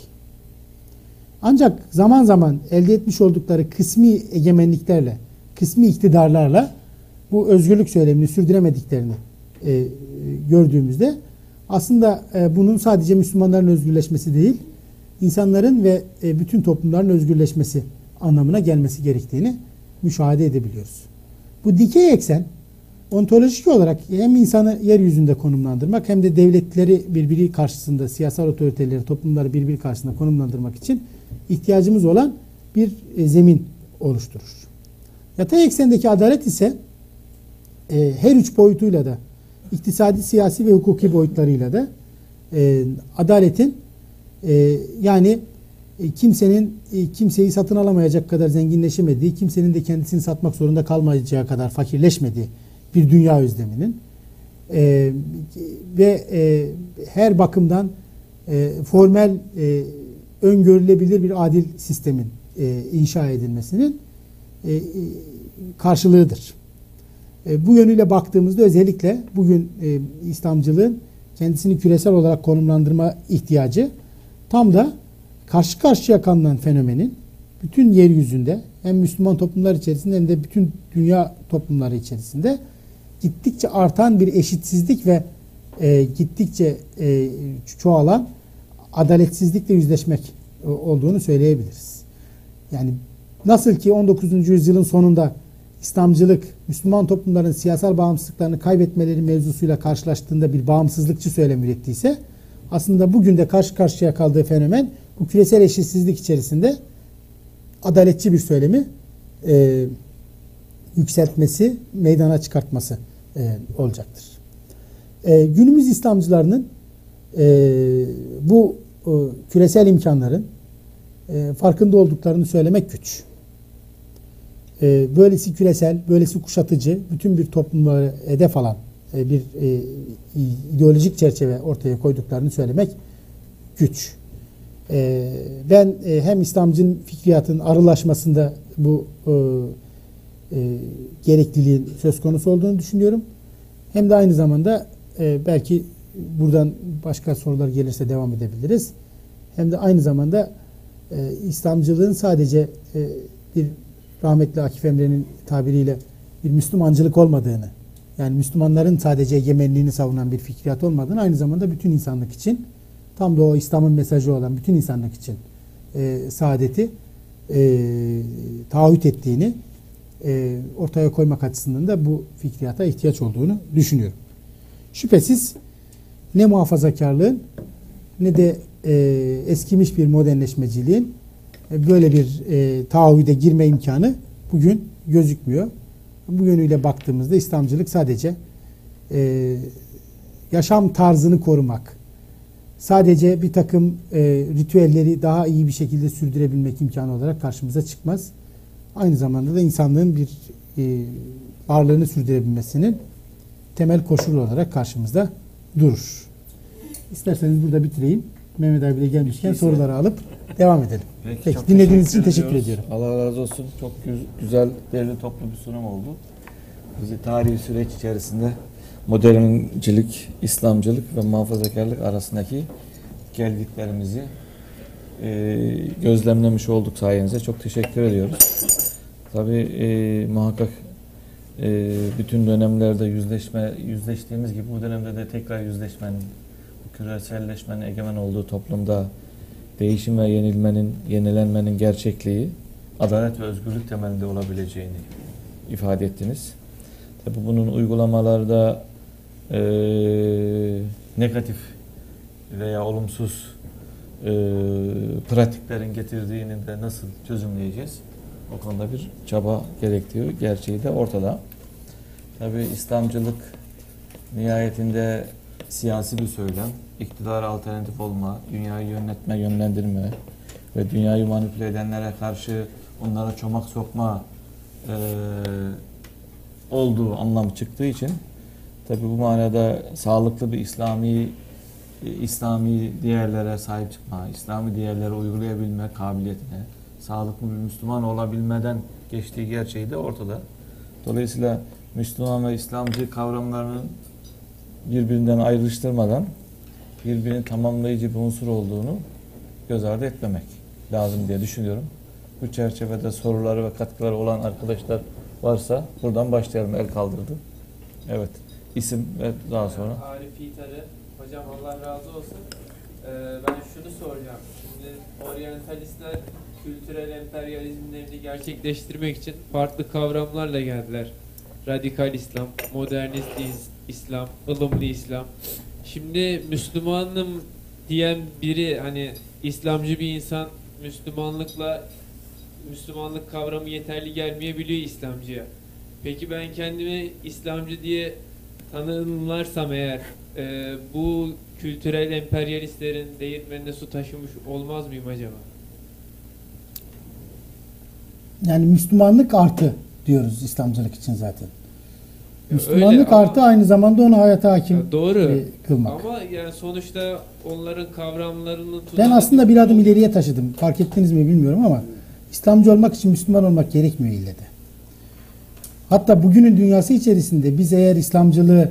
Ancak zaman zaman elde etmiş oldukları kısmi egemenliklerle, kısmi iktidarlarla bu özgürlük söylemini sürdüremediklerini gördüğümüzde aslında bunun sadece Müslümanların özgürleşmesi değil, insanların ve bütün toplumların özgürleşmesi anlamına gelmesi gerektiğini müşahede edebiliyoruz. Bu dikey eksen ontolojik olarak hem insanı yeryüzünde konumlandırmak hem de devletleri birbiri karşısında, siyasal otoriteleri, toplumları birbiri karşısında konumlandırmak için ihtiyacımız olan bir zemin oluşturur. Yatay eksendeki adalet ise her üç boyutuyla da, iktisadi, siyasi ve hukuki boyutlarıyla da adaletin yani kimsenin kimseyi satın alamayacak kadar zenginleşemediği, kimsenin de kendisini satmak zorunda kalmayacağı kadar fakirleşmediği bir dünya özleminin ve her bakımdan formel öngörülebilir bir adil sistemin inşa edilmesinin karşılığıdır. Bu yönüyle baktığımızda özellikle bugün İslamcılığın kendisini küresel olarak konumlandırma ihtiyacı tam da karşı karşıya kalınan fenomenin bütün yeryüzünde hem Müslüman toplumlar içerisinde hem de bütün dünya toplumları içerisinde gittikçe artan bir eşitsizlik ve gittikçe çoğalan adaletsizlikle yüzleşmek olduğunu söyleyebiliriz. Yani nasıl ki 19. yüzyılın sonunda İslamcılık Müslüman toplumların siyasal bağımsızlıklarını kaybetmeleri mevzusuyla karşılaştığında bir bağımsızlıkçı söylem ürettiyse, aslında bugün de karşı karşıya kaldığı fenomen bu küresel eşitsizlik içerisinde adaletçi bir söylemi yükseltmesi, meydana çıkartması olacaktır. Günümüz İslamcılarının bu küresel imkanların farkında olduklarını söylemek güç. Böylesi küresel, böylesi kuşatıcı, bütün bir toplumları hedef alan bir ideolojik çerçeve ortaya koyduklarını söylemek güç. Ben hem İslamcının fikriyatının arılaşmasında bu gerekliliğin söz konusu olduğunu düşünüyorum. Hem de aynı zamanda belki buradan başka sorular gelirse devam edebiliriz. Hem de aynı zamanda İslamcılığın sadece bir rahmetli Akif Emre'nin tabiriyle bir Müslümancılık olmadığını, yani Müslümanların sadece egemenliğini savunan bir fikriyat olmadığını, aynı zamanda bütün insanlık için, tam da o İslam'ın mesajı olan bütün insanlık için saadeti taahhüt ettiğini ortaya koymak açısından da bu fikriyata ihtiyaç olduğunu düşünüyorum. Şüphesiz ne muhafazakarlığın ne de eskimiş bir modernleşmeciliğin böyle bir taahhüde girme imkanı bugün gözükmüyor. Bu yönüyle baktığımızda İslamcılık sadece yaşam tarzını korumak, sadece bir takım ritüelleri daha iyi bir şekilde sürdürebilmek imkanı olarak karşımıza çıkmaz. Aynı zamanda da insanlığın bir varlığını sürdürebilmesinin temel koşulu olarak karşımızda durur. İsterseniz burada bitireyim. Mehmet abi de gelmişken soruları alıp devam edelim. Peki, dinlediğiniz için teşekkür ediyorum. Allah razı olsun. Çok güzel, değerli, toplu bir sunum oldu. Bizi tarihi süreç içerisinde moderncilik, İslamcılık ve muhafazakarlık arasındaki gelgitlerimizi gözlemlemiş olduk sayenizde. Çok teşekkür ediyoruz. Tabii muhakkak bütün dönemlerde yüzleştiğimiz gibi bu dönemde de tekrar yüzleşmenin, küreselleşmenin egemen olduğu toplumda değişim ve yenilmenin, yenilenmenin gerçekliği adalet ve özgürlük temelinde olabileceğini ifade ettiniz. Tabii bunun uygulamalarda negatif veya olumsuz pratiklerin getirdiğini de nasıl çözümleyeceğiz? O konuda bir çaba gerektiği gerçeği de ortada. Tabii İslamcılık nihayetinde siyasi bir söylem, iktidara alternatif olma, dünyayı yönetme, yönlendirme ve dünyayı manipüle edenlere karşı onlara çomak sokma olduğu anlam çıktığı için tabii bu manada sağlıklı bir İslami değerlere sahip çıkma, İslami değerleri uygulayabilme kabiliyetine, sağlıklı bir Müslüman olabilmeden geçtiği gerçeği de ortada. Dolayısıyla Müslüman ve İslamcı kavramlarının birbirinden ayrıştırmadan birbirinin tamamlayıcı bir unsur olduğunu göz ardı etmemek lazım diye düşünüyorum. Bu çerçevede soruları ve katkıları olan arkadaşlar varsa buradan başlayalım. El kaldırdı. Evet. isim ve daha sonra. Arif İtar'ı. Hocam Allah razı olsun. Ben şunu soracağım. Şimdi oryantalistler kültürel emperyalizmlerini gerçekleştirmek için farklı kavramlarla geldiler. Radikal İslam, modernist İslam, ılımlı İslam. Şimdi Müslümanım diyen biri, hani İslamcı bir insan Müslümanlık kavramı yeterli gelmeyebiliyor İslamcıya. Peki ben kendimi İslamcı diye tanımlarsam eğer bu kültürel emperyalistlerin değirmenine su taşımış olmaz mıyım acaba? Yani Müslümanlık artı diyoruz İslamcılık için zaten. Müslümanlık artı aynı zamanda onu hayata hakim kılmak. Ama yani sonuçta onların kavramlarını... Ben aslında bir adım ileriye taşıdım. Fark ettiniz mi bilmiyorum ama İslamcı olmak için Müslüman olmak gerekmiyor ille de. Hatta bugünün dünyası içerisinde biz eğer İslamcılığı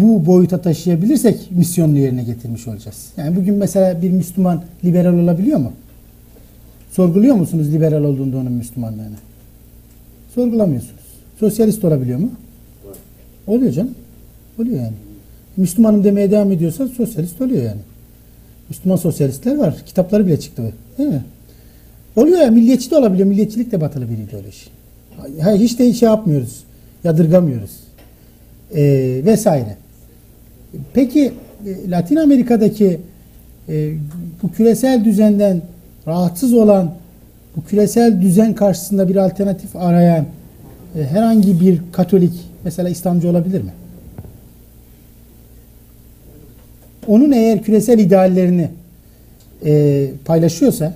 bu boyuta taşıyabilirsek misyonunu yerine getirmiş olacağız. Yani bugün mesela bir Müslüman liberal olabiliyor mu? Sorguluyor musunuz liberal olduğunda onun Müslümanlığını? Sorgulamıyorsunuz. Sosyalist olabiliyor mu? Oluyor canım. Oluyor yani. Müslümanım demeye devam ediyorsa sosyalist oluyor yani. Müslüman sosyalistler var. Kitapları bile çıktı. Değil mi? Oluyor ya. Milliyetçi de olabiliyor. Milliyetçilik de batılı bir ideoloji. Hiç de şey yapmıyoruz. Yadırgamıyoruz. Vesaire. Peki Latin Amerika'daki bu küresel düzenden rahatsız olan, bu küresel düzen karşısında bir alternatif arayan herhangi bir Katolik mesela İslamcı olabilir mi? Onun eğer küresel ideallerini paylaşıyorsa,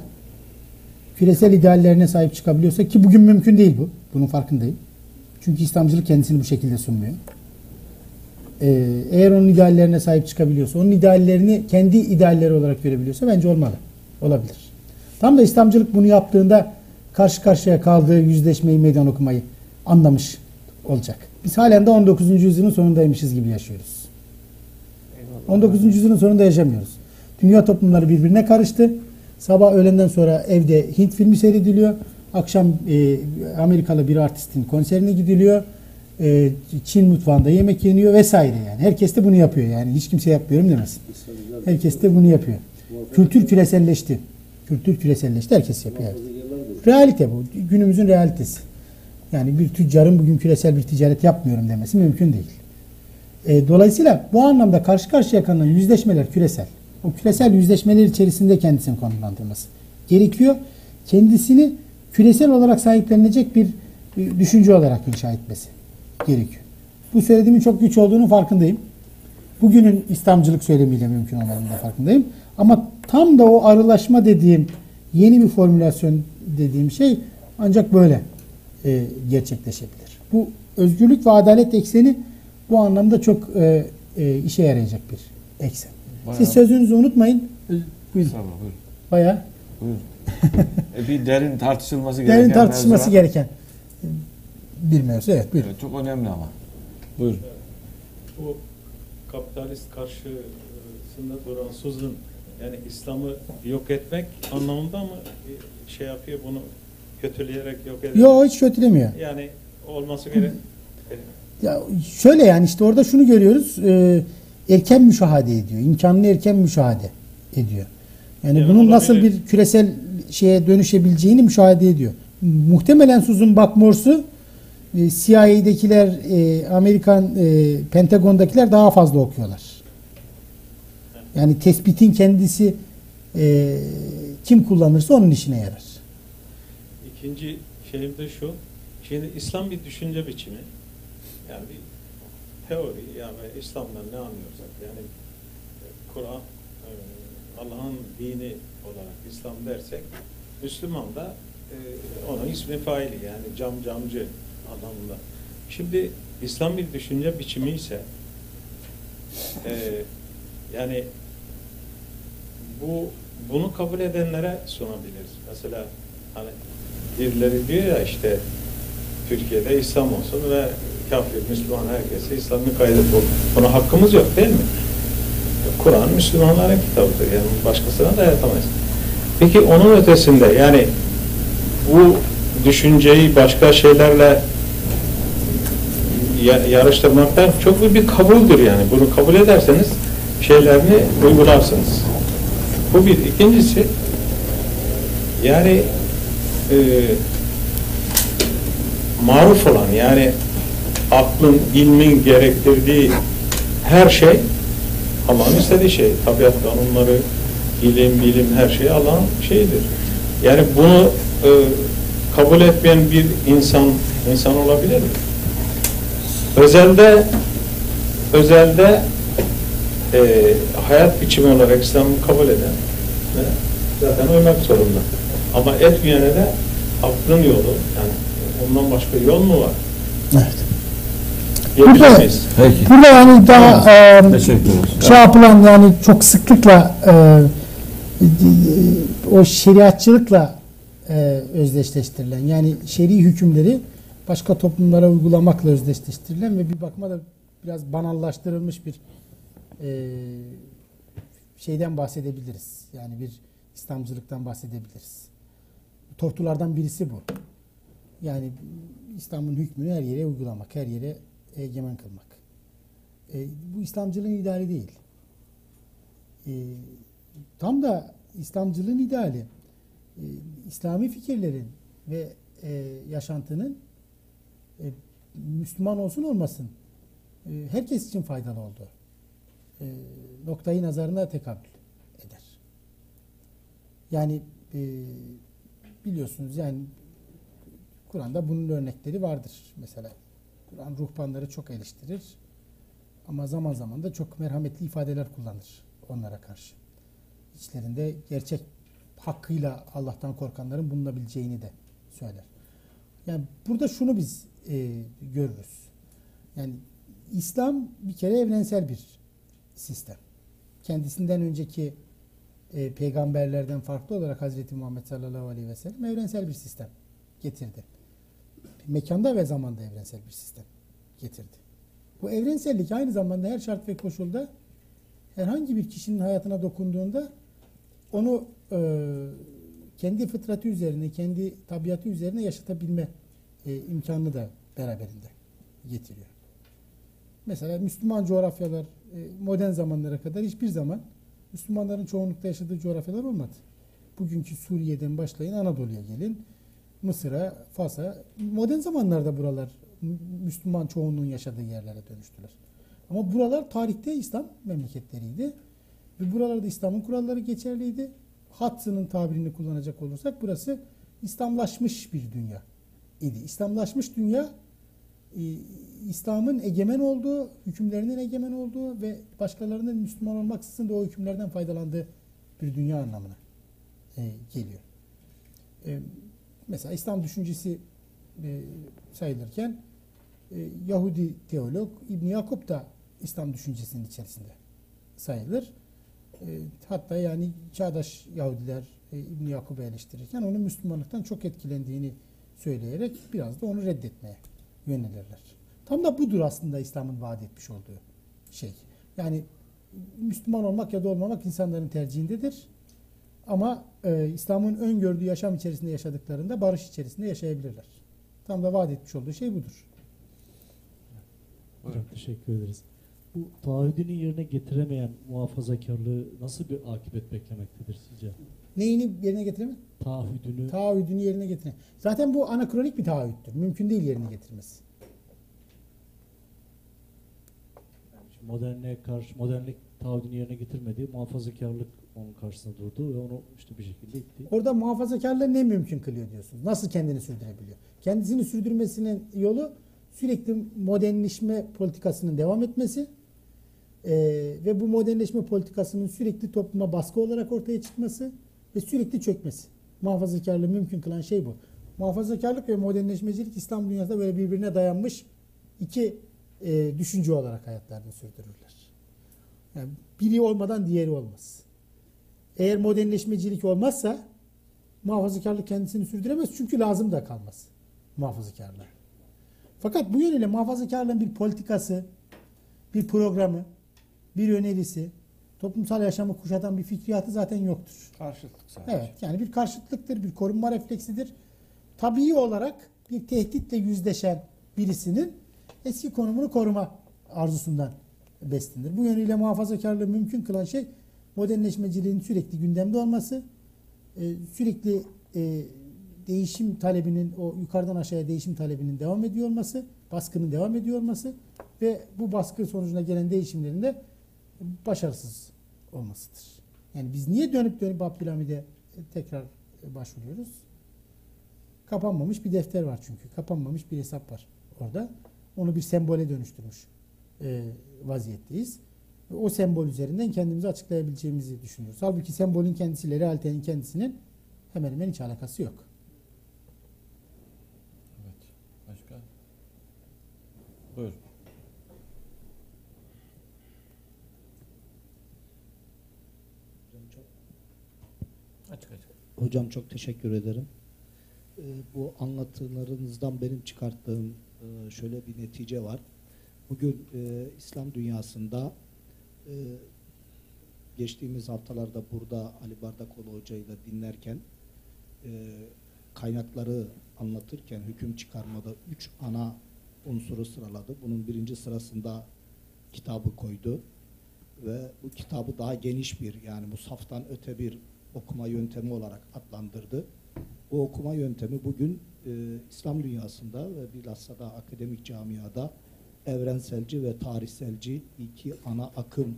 küresel ideallerine sahip çıkabiliyorsa, ki bugün mümkün değil bu. Bunun farkındayım. Çünkü İslamcılık kendisini bu şekilde sunmuyor. Eğer onun ideallerine sahip çıkabiliyorsa, onun ideallerini kendi idealleri olarak görebiliyorsa bence olmalı. Olabilir. Tam da İslamcılık bunu yaptığında karşı karşıya kaldığı yüzleşmeyi, meydan okumayı anlamış olacak. Biz halen de 19. yüzyılın sonundaymışız gibi yaşıyoruz. 19. yüzyılın sonunda yaşamıyoruz. Dünya toplumları birbirine karıştı. Sabah öğlenden sonra evde Hint filmi seyrediliyor. Akşam Amerikalı bir artistin konserine gidiliyor. Çin mutfağında yemek yeniyor vesaire yani. Herkes de bunu yapıyor yani. Hiç kimse yapmıyorum demesin. Herkes de bunu yapıyor. Kültür küreselleşti. Kültür küreselleşti. Herkes yapıyor. Yani. Realite bu. Günümüzün realitesi. Yani bir tüccarın bugün küresel bir ticaret yapmıyorum demesi mümkün değil. Dolayısıyla bu anlamda karşı karşıya kalan yüzleşmeler küresel. O küresel yüzleşmeler içerisinde kendisini konumlandırması gerekiyor. Kendisini küresel olarak sahiplenecek bir düşünce olarak inşa etmesi gerekiyor. Bu söylediğimin çok güç olduğunun farkındayım. Bugünün İslamcılık söylemiyle mümkün olmadığının da farkındayım. Ama tam da o arılaşma dediğim, yeni bir formülasyon dediğim şey ancak böyle gerçekleşebilir. Bu özgürlük ve adalet ekseni bu anlamda çok işe yarayacak bir eksen. Bayağı. Siz sözünüzü unutmayın. Buyurun. Tamam, buyurun. Bayağı. Buyurun. Bir derin tartışılması gereken bir mevzu. Evet, buyurun. Evet, çok önemli ama. Buyurun. Bu kapitalist karşısında duran Susan, yani İslam'ı yok etmek anlamında mı şey yapıyor bunu? Kötüleyerek yok eder. Yok, hiç kötülemiyor. Yani olması gerek. Ya şöyle yani işte orada şunu görüyoruz. Erken müşahede ediyor. İmkanını erken müşahede ediyor. Yani evet, bunun nasıl bir küresel şeye dönüşebileceğini müşahede ediyor. Muhtemelen Susan Buck-Morss'u CIA'dekiler, Amerikan Pentagon'dakiler daha fazla okuyorlar. Yani tespitin kendisi kim kullanırsa onun işine yarar. İkinci şeyim de şu, şimdi İslam bir düşünce biçimi, yani bir teori, yani İslam'dan ne anlıyoruz? Yani Kur'an, Allah'ın dini olarak İslam dersek, Müslüman da onun ismi faili, yani camcı anlamında. Şimdi İslam bir düşünce biçimi ise, yani bunu kabul edenlere sunabiliriz. Mesela hani birileri diyor ya işte Türkiye'de İslam olsun ve kafir, Müslüman herkese İslam'ın kaydet olsun. Buna hakkımız yok değil mi? Kur'an Müslümanların kitabıdır. Yani başkasına dayatamayız. Peki onun ötesinde yani bu düşünceyi başka şeylerle yarıştırmaktan çok büyük bir kabuldür yani. Bunu kabul ederseniz şeylerini uygularsınız. Bu bir. İkincisi yani maruf olan, yani aklın, ilmin gerektirdiği her şey Allah'ın istediği şey. Tabiat kanunları, ilim, bilim, her şey Allah'ın şeyidir. Yani bunu kabul etmeyen bir insan olabilir mi? Özelde hayat biçimi olarak İslam'ı kabul eden zaten uymak zorunda. Ama etmeyene de aklın yolu, yani ondan başka yol mu var? Evet. Burada yani daha şey yapılan, yani çok sıklıkla o şeriatçılıkla özdeşleştirilen, yani şer'i hükümleri başka toplumlara uygulamakla özdeşleştirilen ve bir bakıma da biraz banallaştırılmış bir şeyden bahsedebiliriz. Yani bir İslamcılıktan bahsedebiliriz. Tortulardan birisi bu. Yani İslam'ın hükmünü her yere uygulamak, her yere egemen kılmak. Bu İslamcılığın ideali değil. Tam da İslamcılığın ideali İslami fikirlerin ve yaşantının Müslüman olsun olmasın herkes için faydalı olduğu noktayı nazarına tekabül eder. Yani biliyorsunuz, yani Kur'an'da bunun örnekleri vardır. Mesela Kur'an ruhbanları çok eleştirir ama zaman zaman da çok merhametli ifadeler kullanır onlara karşı. İçlerinde gerçek hakkıyla Allah'tan korkanların bulunabileceğini de söyler. Yani burada şunu biz görürüz. Yani İslam bir kere evrensel bir sistem. Kendisinden önceki peygamberlerden farklı olarak Hazreti Muhammed sallallahu aleyhi ve sellem evrensel bir sistem getirdi. Mekanda ve zamanda evrensel bir sistem getirdi. Bu evrensellik aynı zamanda her şart ve koşulda herhangi bir kişinin hayatına dokunduğunda onu kendi fıtratı üzerine, kendi tabiatı üzerine yaşatabilme imkanını da beraberinde getiriyor. Mesela Müslüman coğrafyalar modern zamanlara kadar hiçbir zaman Müslümanların çoğunlukta yaşadığı coğrafyalar olmadı. Bugünkü Suriye'den başlayın, Anadolu'ya gelin. Mısır'a, Fas'a, modern zamanlarda buralar Müslüman çoğunluğun yaşadığı yerlere dönüştüler. Ama buralar tarihte İslam memleketleriydi. Ve buralarda İslam'ın kuralları geçerliydi. Hatsının tabirini kullanacak olursak burası İslamlaşmış bir dünya idi. İslamlaşmış dünya, İslam'ın egemen olduğu, hükümlerinin egemen olduğu ve başkalarının Müslüman olmaksızın da o hükümlerden faydalandığı bir dünya anlamına geliyor. Mesela İslam düşüncesi sayılırken Yahudi teolog İbn Yakup da İslam düşüncesinin içerisinde sayılır. Hatta yani çağdaş Yahudiler İbn Yakup'u eleştirirken onun Müslümanlıktan çok etkilendiğini söyleyerek biraz da onu reddetmeye yönelirler. Tam da budur aslında İslam'ın vaat etmiş olduğu şey. Yani Müslüman olmak ya da olmamak insanların tercihindedir. Ama İslam'ın öngördüğü yaşam içerisinde yaşadıklarında barış içerisinde yaşayabilirler. Tam da vaat etmiş olduğu şey budur. Hocam teşekkür ederiz. Bu taahhüdünü yerine getiremeyen muhafazakarlığı nasıl bir akıbet beklemektedir sizce? Neyini yerine getiremez? Taahhüdünü. Taahhüdünü yerine getiremez. Zaten bu anakronik bir taahhüttür. Mümkün değil yerine getirmesi. Yani modernliğe karşı, modernlik taahhüdünü yerine getirmedi. Muhafazakarlık onun karşısında durdu ve onu işte bir şekilde itti. Orada muhafazakarlığı ne mümkün kılıyor diyorsunuz? Nasıl kendini sürdürebiliyor? Kendisini sürdürmesinin yolu sürekli modernleşme politikasının devam etmesi ve bu modernleşme politikasının sürekli topluma baskı olarak ortaya çıkması ve sürekli çökmesi. Muhafazakarlığı mümkün kılan şey bu. Muhafazakarlık ve modernleşmecilik İslam dünyasında böyle birbirine dayanmış iki düşünce olarak hayatlarını sürdürürler. Yani biri olmadan diğeri olmaz. Eğer modernleşmecilik olmazsa muhafazakarlık kendisini sürdüremez. Çünkü lazım da kalmaz muhafazakarlığa. Fakat bu yönüyle muhafazakarlığın bir politikası, bir programı, bir önerisi, toplumsal yaşamı kuşatan bir fikriyatı zaten yoktur. Karşıtlık sadece. Evet, yani bir karşıtlıktır, bir korunma refleksidir. Tabii olarak bir tehditle yüzleşen birisinin eski konumunu koruma arzusundan beslenir. Bu yönüyle muhafazakarlığı mümkün kılan şey modernleşmeciliğin sürekli gündemde olması, sürekli değişim talebinin, o yukarıdan aşağıya değişim talebinin devam ediyor olması, baskının devam ediyor olması ve bu baskı sonucuna gelen değişimlerin de başarısız olmasıdır. Yani biz niye dönüp Abdülhamid'e tekrar başvuruyoruz? Kapanmamış bir defter var çünkü. Kapanmamış bir hesap var orada. Onu bir sembole dönüştürmüş vaziyetteyiz. O sembol üzerinden kendimizi açıklayabileceğimizi düşünüyoruz. Halbuki sembolün kendisiyle realitenin kendisinin hemen hemen hiç alakası yok. Evet. Başka? Buyurun. Açık. Hocam çok teşekkür ederim. Bu anlatılarınızdan benim çıkarttığım şöyle bir netice var. Bugün İslam dünyasında geçtiğimiz haftalarda burada Ali Bardakoğlu Hoca'yı da dinlerken kaynakları anlatırken hüküm çıkarmada 3 ana unsuru sıraladı. Bunun birinci sırasında kitabı koydu ve bu kitabı daha geniş bir, yani mushaftan öte bir okuma yöntemi olarak adlandırdı. Bu okuma yöntemi bugün İslam dünyasında ve bilhassa da akademik camiada evrenselci ve tarihselci iki ana akım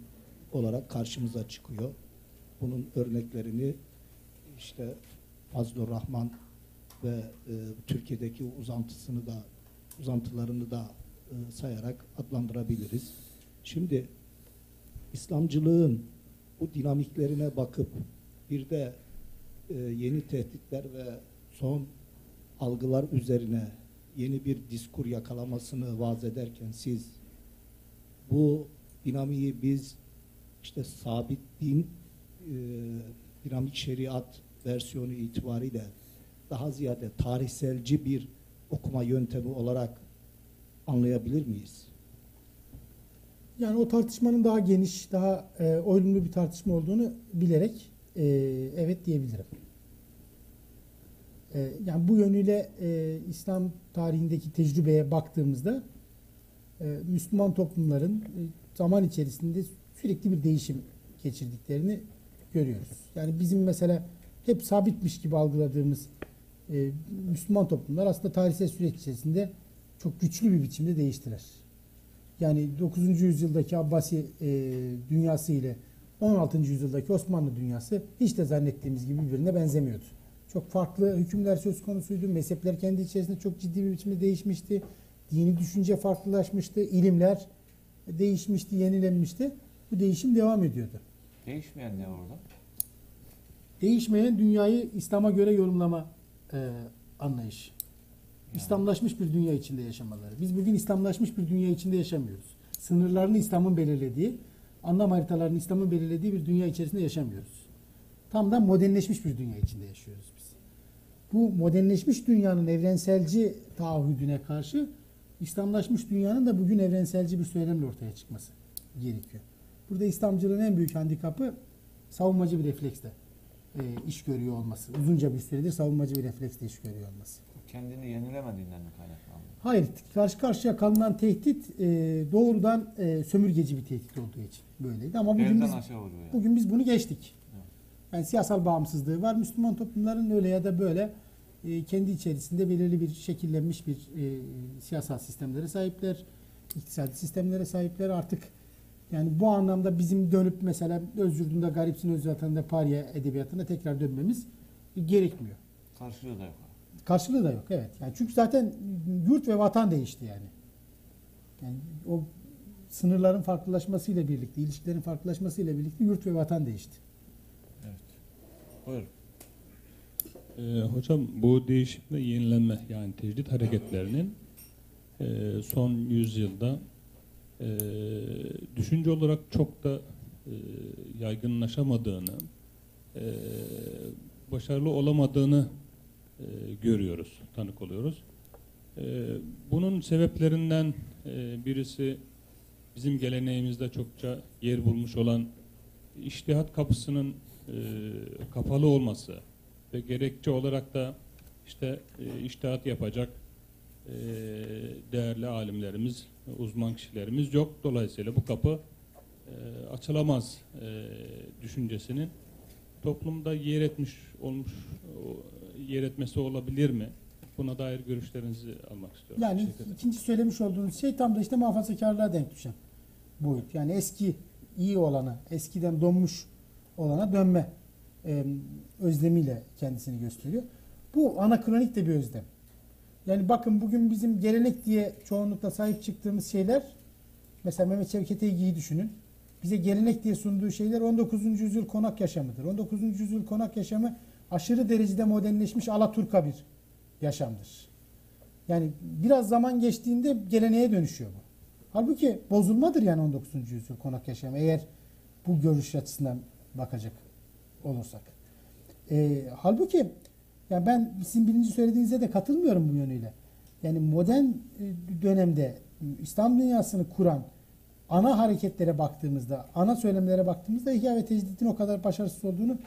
olarak karşımıza çıkıyor. Bunun örneklerini işte Fazlur Rahman ve Türkiye'deki uzantılarını da sayarak adlandırabiliriz. Şimdi İslamcılığın bu dinamiklerine bakıp bir de yeni tehditler ve son algılar üzerine yeni bir diskur yakalamasını vaaz ederken siz bu dinamiği biz işte sabit din dinamik şeriat versiyonu itibariyle daha ziyade tarihselci bir okuma yöntemi olarak anlayabilir miyiz? Yani o tartışmanın daha geniş, daha olumlu bir tartışma olduğunu bilerek evet diyebilirim. Yani bu yönüyle İslam tarihindeki tecrübeye baktığımızda Müslüman toplumların zaman içerisinde sürekli bir değişim geçirdiklerini görüyoruz. Yani bizim mesela hep sabitmiş gibi algıladığımız Müslüman toplumlar aslında tarihsel süreç içerisinde çok güçlü bir biçimde değiştiler. Yani 9. yüzyıldaki Abbasi dünyası ile 16. yüzyıldaki Osmanlı dünyası hiç de zannettiğimiz gibi birbirine benzemiyordu. Çok farklı hükümler söz konusuydu. Mezhepler kendi içerisinde çok ciddi bir biçimde değişmişti. Dini düşünce farklılaşmıştı. İlimler değişmişti, yenilenmişti. Bu değişim devam ediyordu. Değişmeyen ne orada? Değişmeyen dünyayı İslam'a göre yorumlama anlayışı. Yani. İslamlaşmış bir dünya içinde yaşamaları. Biz bugün İslamlaşmış bir dünya içinde yaşamıyoruz. Sınırlarını İslam'ın belirlediği, anlam haritalarını İslam'ın belirlediği bir dünya içerisinde yaşamıyoruz. Tam da modernleşmiş bir dünya içinde yaşıyoruz biz. Bu modernleşmiş dünyanın evrenselci taahhüdüne karşı İslamlaşmış dünyanın da bugün evrenselci bir söylemle ortaya çıkması gerekiyor. Burada İslamcılığın en büyük handikapı savunmacı bir refleksle iş görüyor olması. Uzunca bir süredir savunmacı bir refleksle iş görüyor olması. Kendini yenilemediğinden mi kaynaklandı? Hayır. Karşı karşıya kalınan tehdit doğrudan sömürgeci bir tehdit olduğu için böyleydi. Ama bugün biz bunu geçtik. Yani siyasal bağımsızlığı var. Müslüman toplumların öyle ya da böyle kendi içerisinde belirli bir şekillenmiş bir siyasal sistemlere sahipler. İktisadi sistemlere sahipler. Artık yani bu anlamda bizim dönüp mesela öz yurdunda garipsin, öz vatanında pariye edebiyatına tekrar dönmemiz gerekmiyor. Karşılığı da yok. Karşılığı da yok. Evet. Yani çünkü zaten yurt ve vatan değişti yani. Yani o sınırların farklılaşmasıyla birlikte, ilişkilerin farklılaşmasıyla birlikte yurt ve vatan değişti. Buyurun. Hocam bu değişim ve yenilenme yani tecdit hareketlerinin son yüzyılda düşünce olarak çok da yaygınlaşamadığını, başarılı olamadığını görüyoruz, tanık oluyoruz. Bunun sebeplerinden birisi bizim geleneğimizde çokça yer bulmuş olan içtihat kapısının kapalı olması ve gerekçe olarak da işte içtihat yapacak değerli alimlerimiz uzman kişilerimiz yok. Dolayısıyla bu kapı açılamaz düşüncesinin toplumda yer etmesi olabilir mi? Buna dair görüşlerinizi almak istiyorum. Yani ikinci söylemiş olduğunuz şey tam da işte muhafazakarlığa denk düşen boyut. Yani eski iyi olana, eskiden donmuş olana dönme özlemiyle kendisini gösteriyor. Bu anakronik de bir özlem. Yani bakın bugün bizim gelenek diye çoğunlukla sahip çıktığımız şeyler, mesela Mehmet Çevket İlgi'yi düşünün. Bize gelenek diye sunduğu şeyler 19. yüzyıl konak yaşamıdır. 19. yüzyıl konak yaşamı aşırı derecede modernleşmiş Alaturka bir yaşamdır. Yani biraz zaman geçtiğinde geleneğe dönüşüyor bu. Halbuki bozulmadır yani 19. yüzyıl konak yaşamı, eğer bu görüş açısından bakacak olursak. Halbuki yani ben sizin birinci söylediğinize de katılmıyorum bu yönüyle. Yani modern dönemde İslam dünyasını kuran ana hareketlere baktığımızda, ana söylemlere baktığımızda İhya ve Tecdid'in o kadar başarısız olduğunu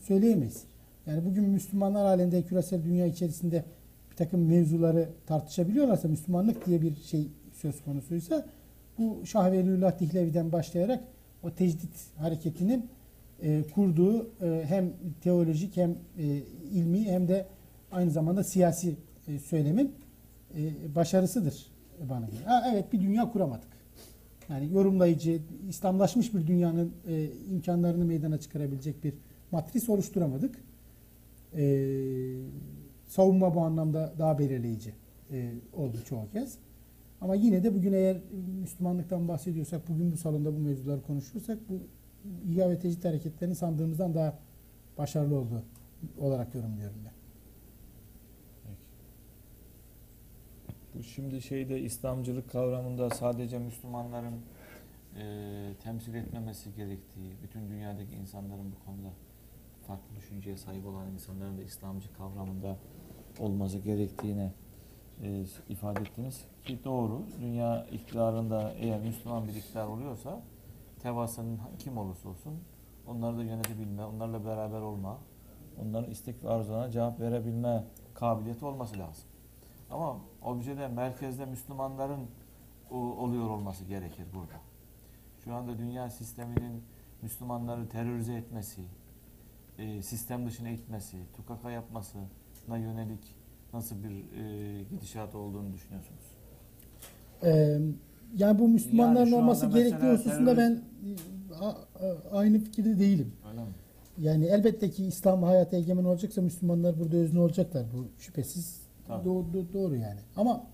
söyleyemeyiz. Yani bugün Müslümanlar halinde küresel dünya içerisinde bir takım mevzuları tartışabiliyorlarsa, Müslümanlık diye bir şey söz konusuysa, bu Şah Veliyyullah Dihlevi'den başlayarak o tecdit hareketinin kurduğu hem teolojik hem ilmi hem de aynı zamanda siyasi söylemin başarısıdır bana göre. Ha, evet, bir dünya kuramadık. Yani yorumlayıcı, İslamlaşmış bir dünyanın imkanlarını meydana çıkarabilecek bir matris oluşturamadık. Savunma bu anlamda daha belirleyici oldu çoğu kez. Ama yine de bugün eğer Müslümanlıktan bahsediyorsak, bugün bu salonda bu mevzuları konuşursak, bu İHA ve tecrit hareketlerinin sandığımızdan daha başarılı olduğu olarak yorumluyorum ben. Bu şimdi şeyde, İslamcılık kavramında sadece Müslümanların temsil etmemesi gerektiği, bütün dünyadaki insanların bu konuda farklı düşünceye sahip olan insanların da İslamcı kavramında olması gerektiğine ifade ettiniz. Ki doğru, dünya iktidarında eğer Müslüman bir iktidar oluyorsa, tevasının kim olursa olsun onları da yönetebilme, onlarla beraber olma, onların istek ve arzularına cevap verebilme kabiliyeti olması lazım. Ama objede, merkezde Müslümanların oluyor olması gerekir burada. Şu anda dünya sisteminin Müslümanları terörize etmesi, sistem dışına itmesi, tukaka yapmasına yönelik nasıl bir gidişat olduğunu düşünüyorsunuz? Yani bu Müslümanların olması gerektiği hususunda ben aynı fikirde değilim. Yani elbette ki İslam hayata egemen olacaksa Müslümanlar burada özne olacaklar. Bu şüphesiz doğru yani. Ama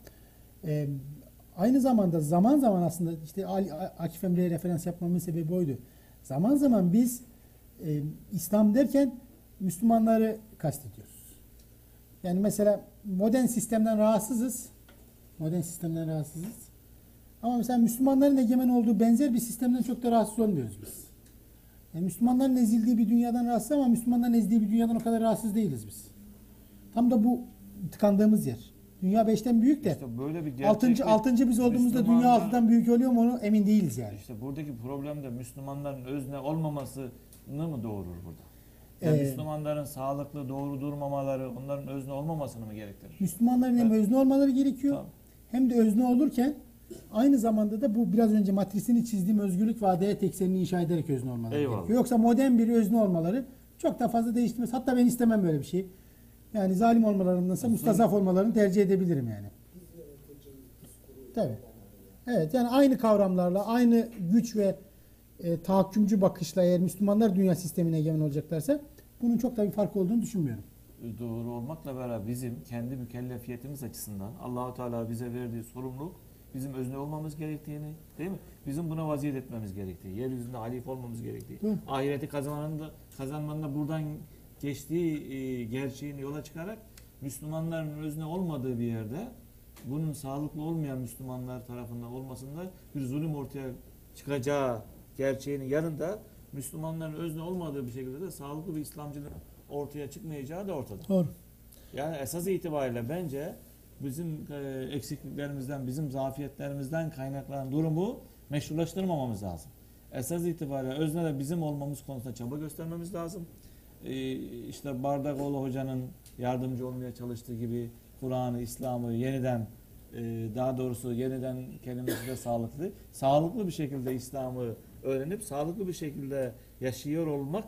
aynı zamanda zaman zaman aslında işte Akif Emre'ye referans yapmamın sebebi oydu. Zaman zaman biz İslam derken Müslümanları kastediyoruz. Yani mesela modern sistemden rahatsızız. Modern sistemden rahatsızız. Ama mesela Müslümanların egemen olduğu benzer bir sistemden çok da rahatsız olmuyoruz biz. Yani Müslümanların ezildiği bir dünyadan rahatsız, ama Müslümanların ezildiği bir dünyadan o kadar rahatsız değiliz biz. Tam da bu tıkandığımız yer. Dünya 5'ten büyük de, işte böyle bir altıncı biz olduğumuzda dünya 6'dan büyük oluyor mu, onu emin değiliz yani. İşte buradaki problem de Müslümanların özne olmamasını mı doğurur burada? Yani Müslümanların sağlıklı, doğru durmamaları, onların özne olmamasını mı gerektirir? Müslümanların hem özne olmaları gerekiyor, hem de özne olurken aynı zamanda da bu biraz önce matrisini çizdiğim özgürlük ve adalet eksenini inşa ederek özne olmaları gerekiyor. Yoksa modern bir özne olmaları çok da fazla değiştirmez. Hatta ben istemem böyle bir şeyi. Yani zalim olmalarındansa müstazaf olmalarını tercih edebilirim yani. Tabii. Evet, yani aynı kavramlarla, aynı güç ve tahakkümcü bakışla eğer Müslümanlar dünya sistemine egemen olacaklarsa, bunun çok da bir fark olduğunu düşünmüyorum. Doğru olmakla beraber bizim kendi mükellefiyetimiz açısından Allah-u Teala bize verdiği sorumluluk, bizim özne olmamız gerektiğini, değil mi? Bizim buna vaziyet etmemiz gerektiği, yeryüzünde halife olmamız gerektiği, ahireti kazanmanın da buradan geçtiği gerçeğini yola çıkarak Müslümanların özne olmadığı bir yerde bunun sağlıklı olmayan Müslümanlar tarafından olmasında bir zulüm ortaya çıkacağı gerçeğinin yanında Müslümanların özne olmadığı bir şekilde de sağlıklı bir İslamcının ortaya çıkmayacağı da ortada. Doğru. Yani esas itibariyle bence bizim eksikliklerimizden, bizim zafiyetlerimizden kaynaklanan durumu meşrulaştırmamamız lazım. Esas itibariyle özne de bizim olmamız konusunda çaba göstermemiz lazım. İşte Bardakoğlu Hoca'nın yardımcı olmaya çalıştığı gibi Kur'an'ı, İslam'ı yeniden daha doğrusu yeniden kelimesi de sağlıklı. Sağlıklı bir şekilde İslam'ı öğrenip sağlıklı bir şekilde yaşıyor olmak,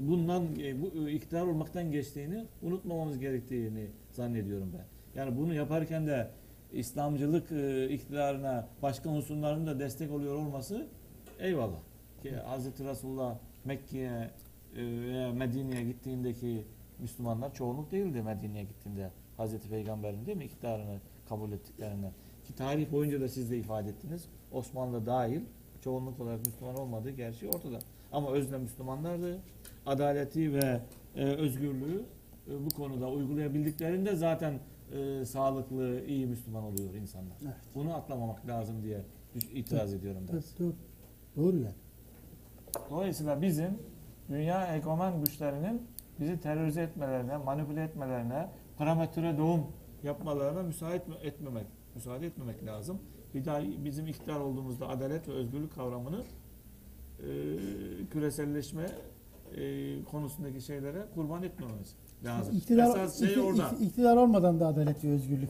bundan bu iktidar olmaktan geçtiğini unutmamamız gerektiğini zannediyorum ben. Yani bunu yaparken de İslamcılık iktidarına başka unsurların da destek oluyor olması, eyvallah. Ki Hazreti Resulullah Mekke'ye veya Medine'ye gittiğindeki Müslümanlar çoğunluk değildi Medine'ye gittiğinde. Hazreti Peygamber'in değil mi iktidarını kabul ettiklerinden. Ki tarih boyunca da siz de ifade ettiniz. Osmanlı dahil çoğunluk olarak Müslüman olmadığı gerçeği ortada. Ama özne Müslümanlardı. Adaleti ve özgürlüğü bu konuda uygulayabildiklerinde zaten sağlıklı, iyi Müslüman oluyor insanlar. Evet. Bunu atlamamak lazım diye itiraz ediyorum. Evet, doğru yani. Dolayısıyla bizim dünya ekomen güçlerinin bizi terörize etmelerine, manipüle etmelerine, parametre doğum yapmalarına müsaade etmemek lazım. Bir daha bizim iktidar olduğumuzda adalet ve özgürlük kavramını küreselleşme konusundaki şeylere kurban etmememiz lazım. İktidar olmadan da adalet ve özgürlük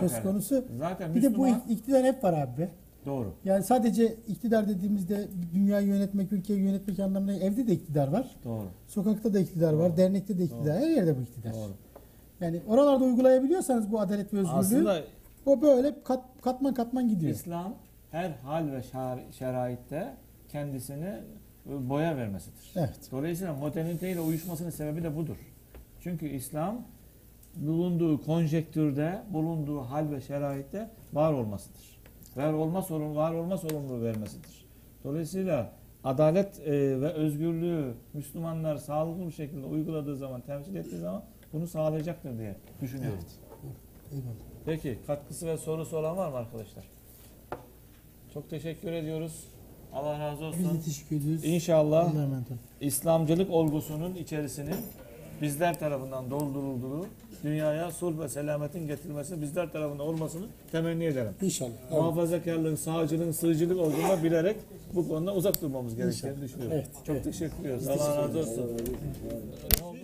söz konusu. Zaten bir Müslüman, de bu iktidar hep var abi. Doğru. Yani sadece iktidar dediğimizde dünyayı yönetmek, ülkeyi yönetmek anlamında evde de iktidar var. Doğru. Sokakta da iktidar var, dernekte de iktidar, her yerde bu iktidar. Doğru. Yani oralarda uygulayabiliyorsanız bu adalet ve özgürlüğü aslında, o böyle katman katman gidiyor. İslam her hal ve şeraitte kendisini boya vermesidir. Evet. Dolayısıyla moderniteyle uyuşmasının sebebi de budur. Çünkü İslam bulunduğu konjektürde, bulunduğu hal ve şeraitte var olmasıdır. Var olma sorumluluğu vermesidir. Dolayısıyla adalet ve özgürlüğü Müslümanlar sağlıklı bir şekilde uyguladığı zaman, temsil ettiği zaman bunu sağlayacaktır diye düşünüyorum. Evet. Peki, katkısı ve sorusu olan var mı arkadaşlar? Çok teşekkür ediyoruz. Allah razı olsun. Biz de teşekkür ediyoruz. İnşallah İslamcılık olgusunun içerisinin bizler tarafından doldurulduğu, dünyaya sulh ve selametin getirilmesi bizler tarafından olmasını temenni ederim. İnşallah. Muhafazakarlığın, sağcılığın, sığcılık olduğunu bilerek bu konuda uzak durmamız gerektiğini düşünüyorum. Evet. Çok teşekkür ediyoruz. Allah razı olsun.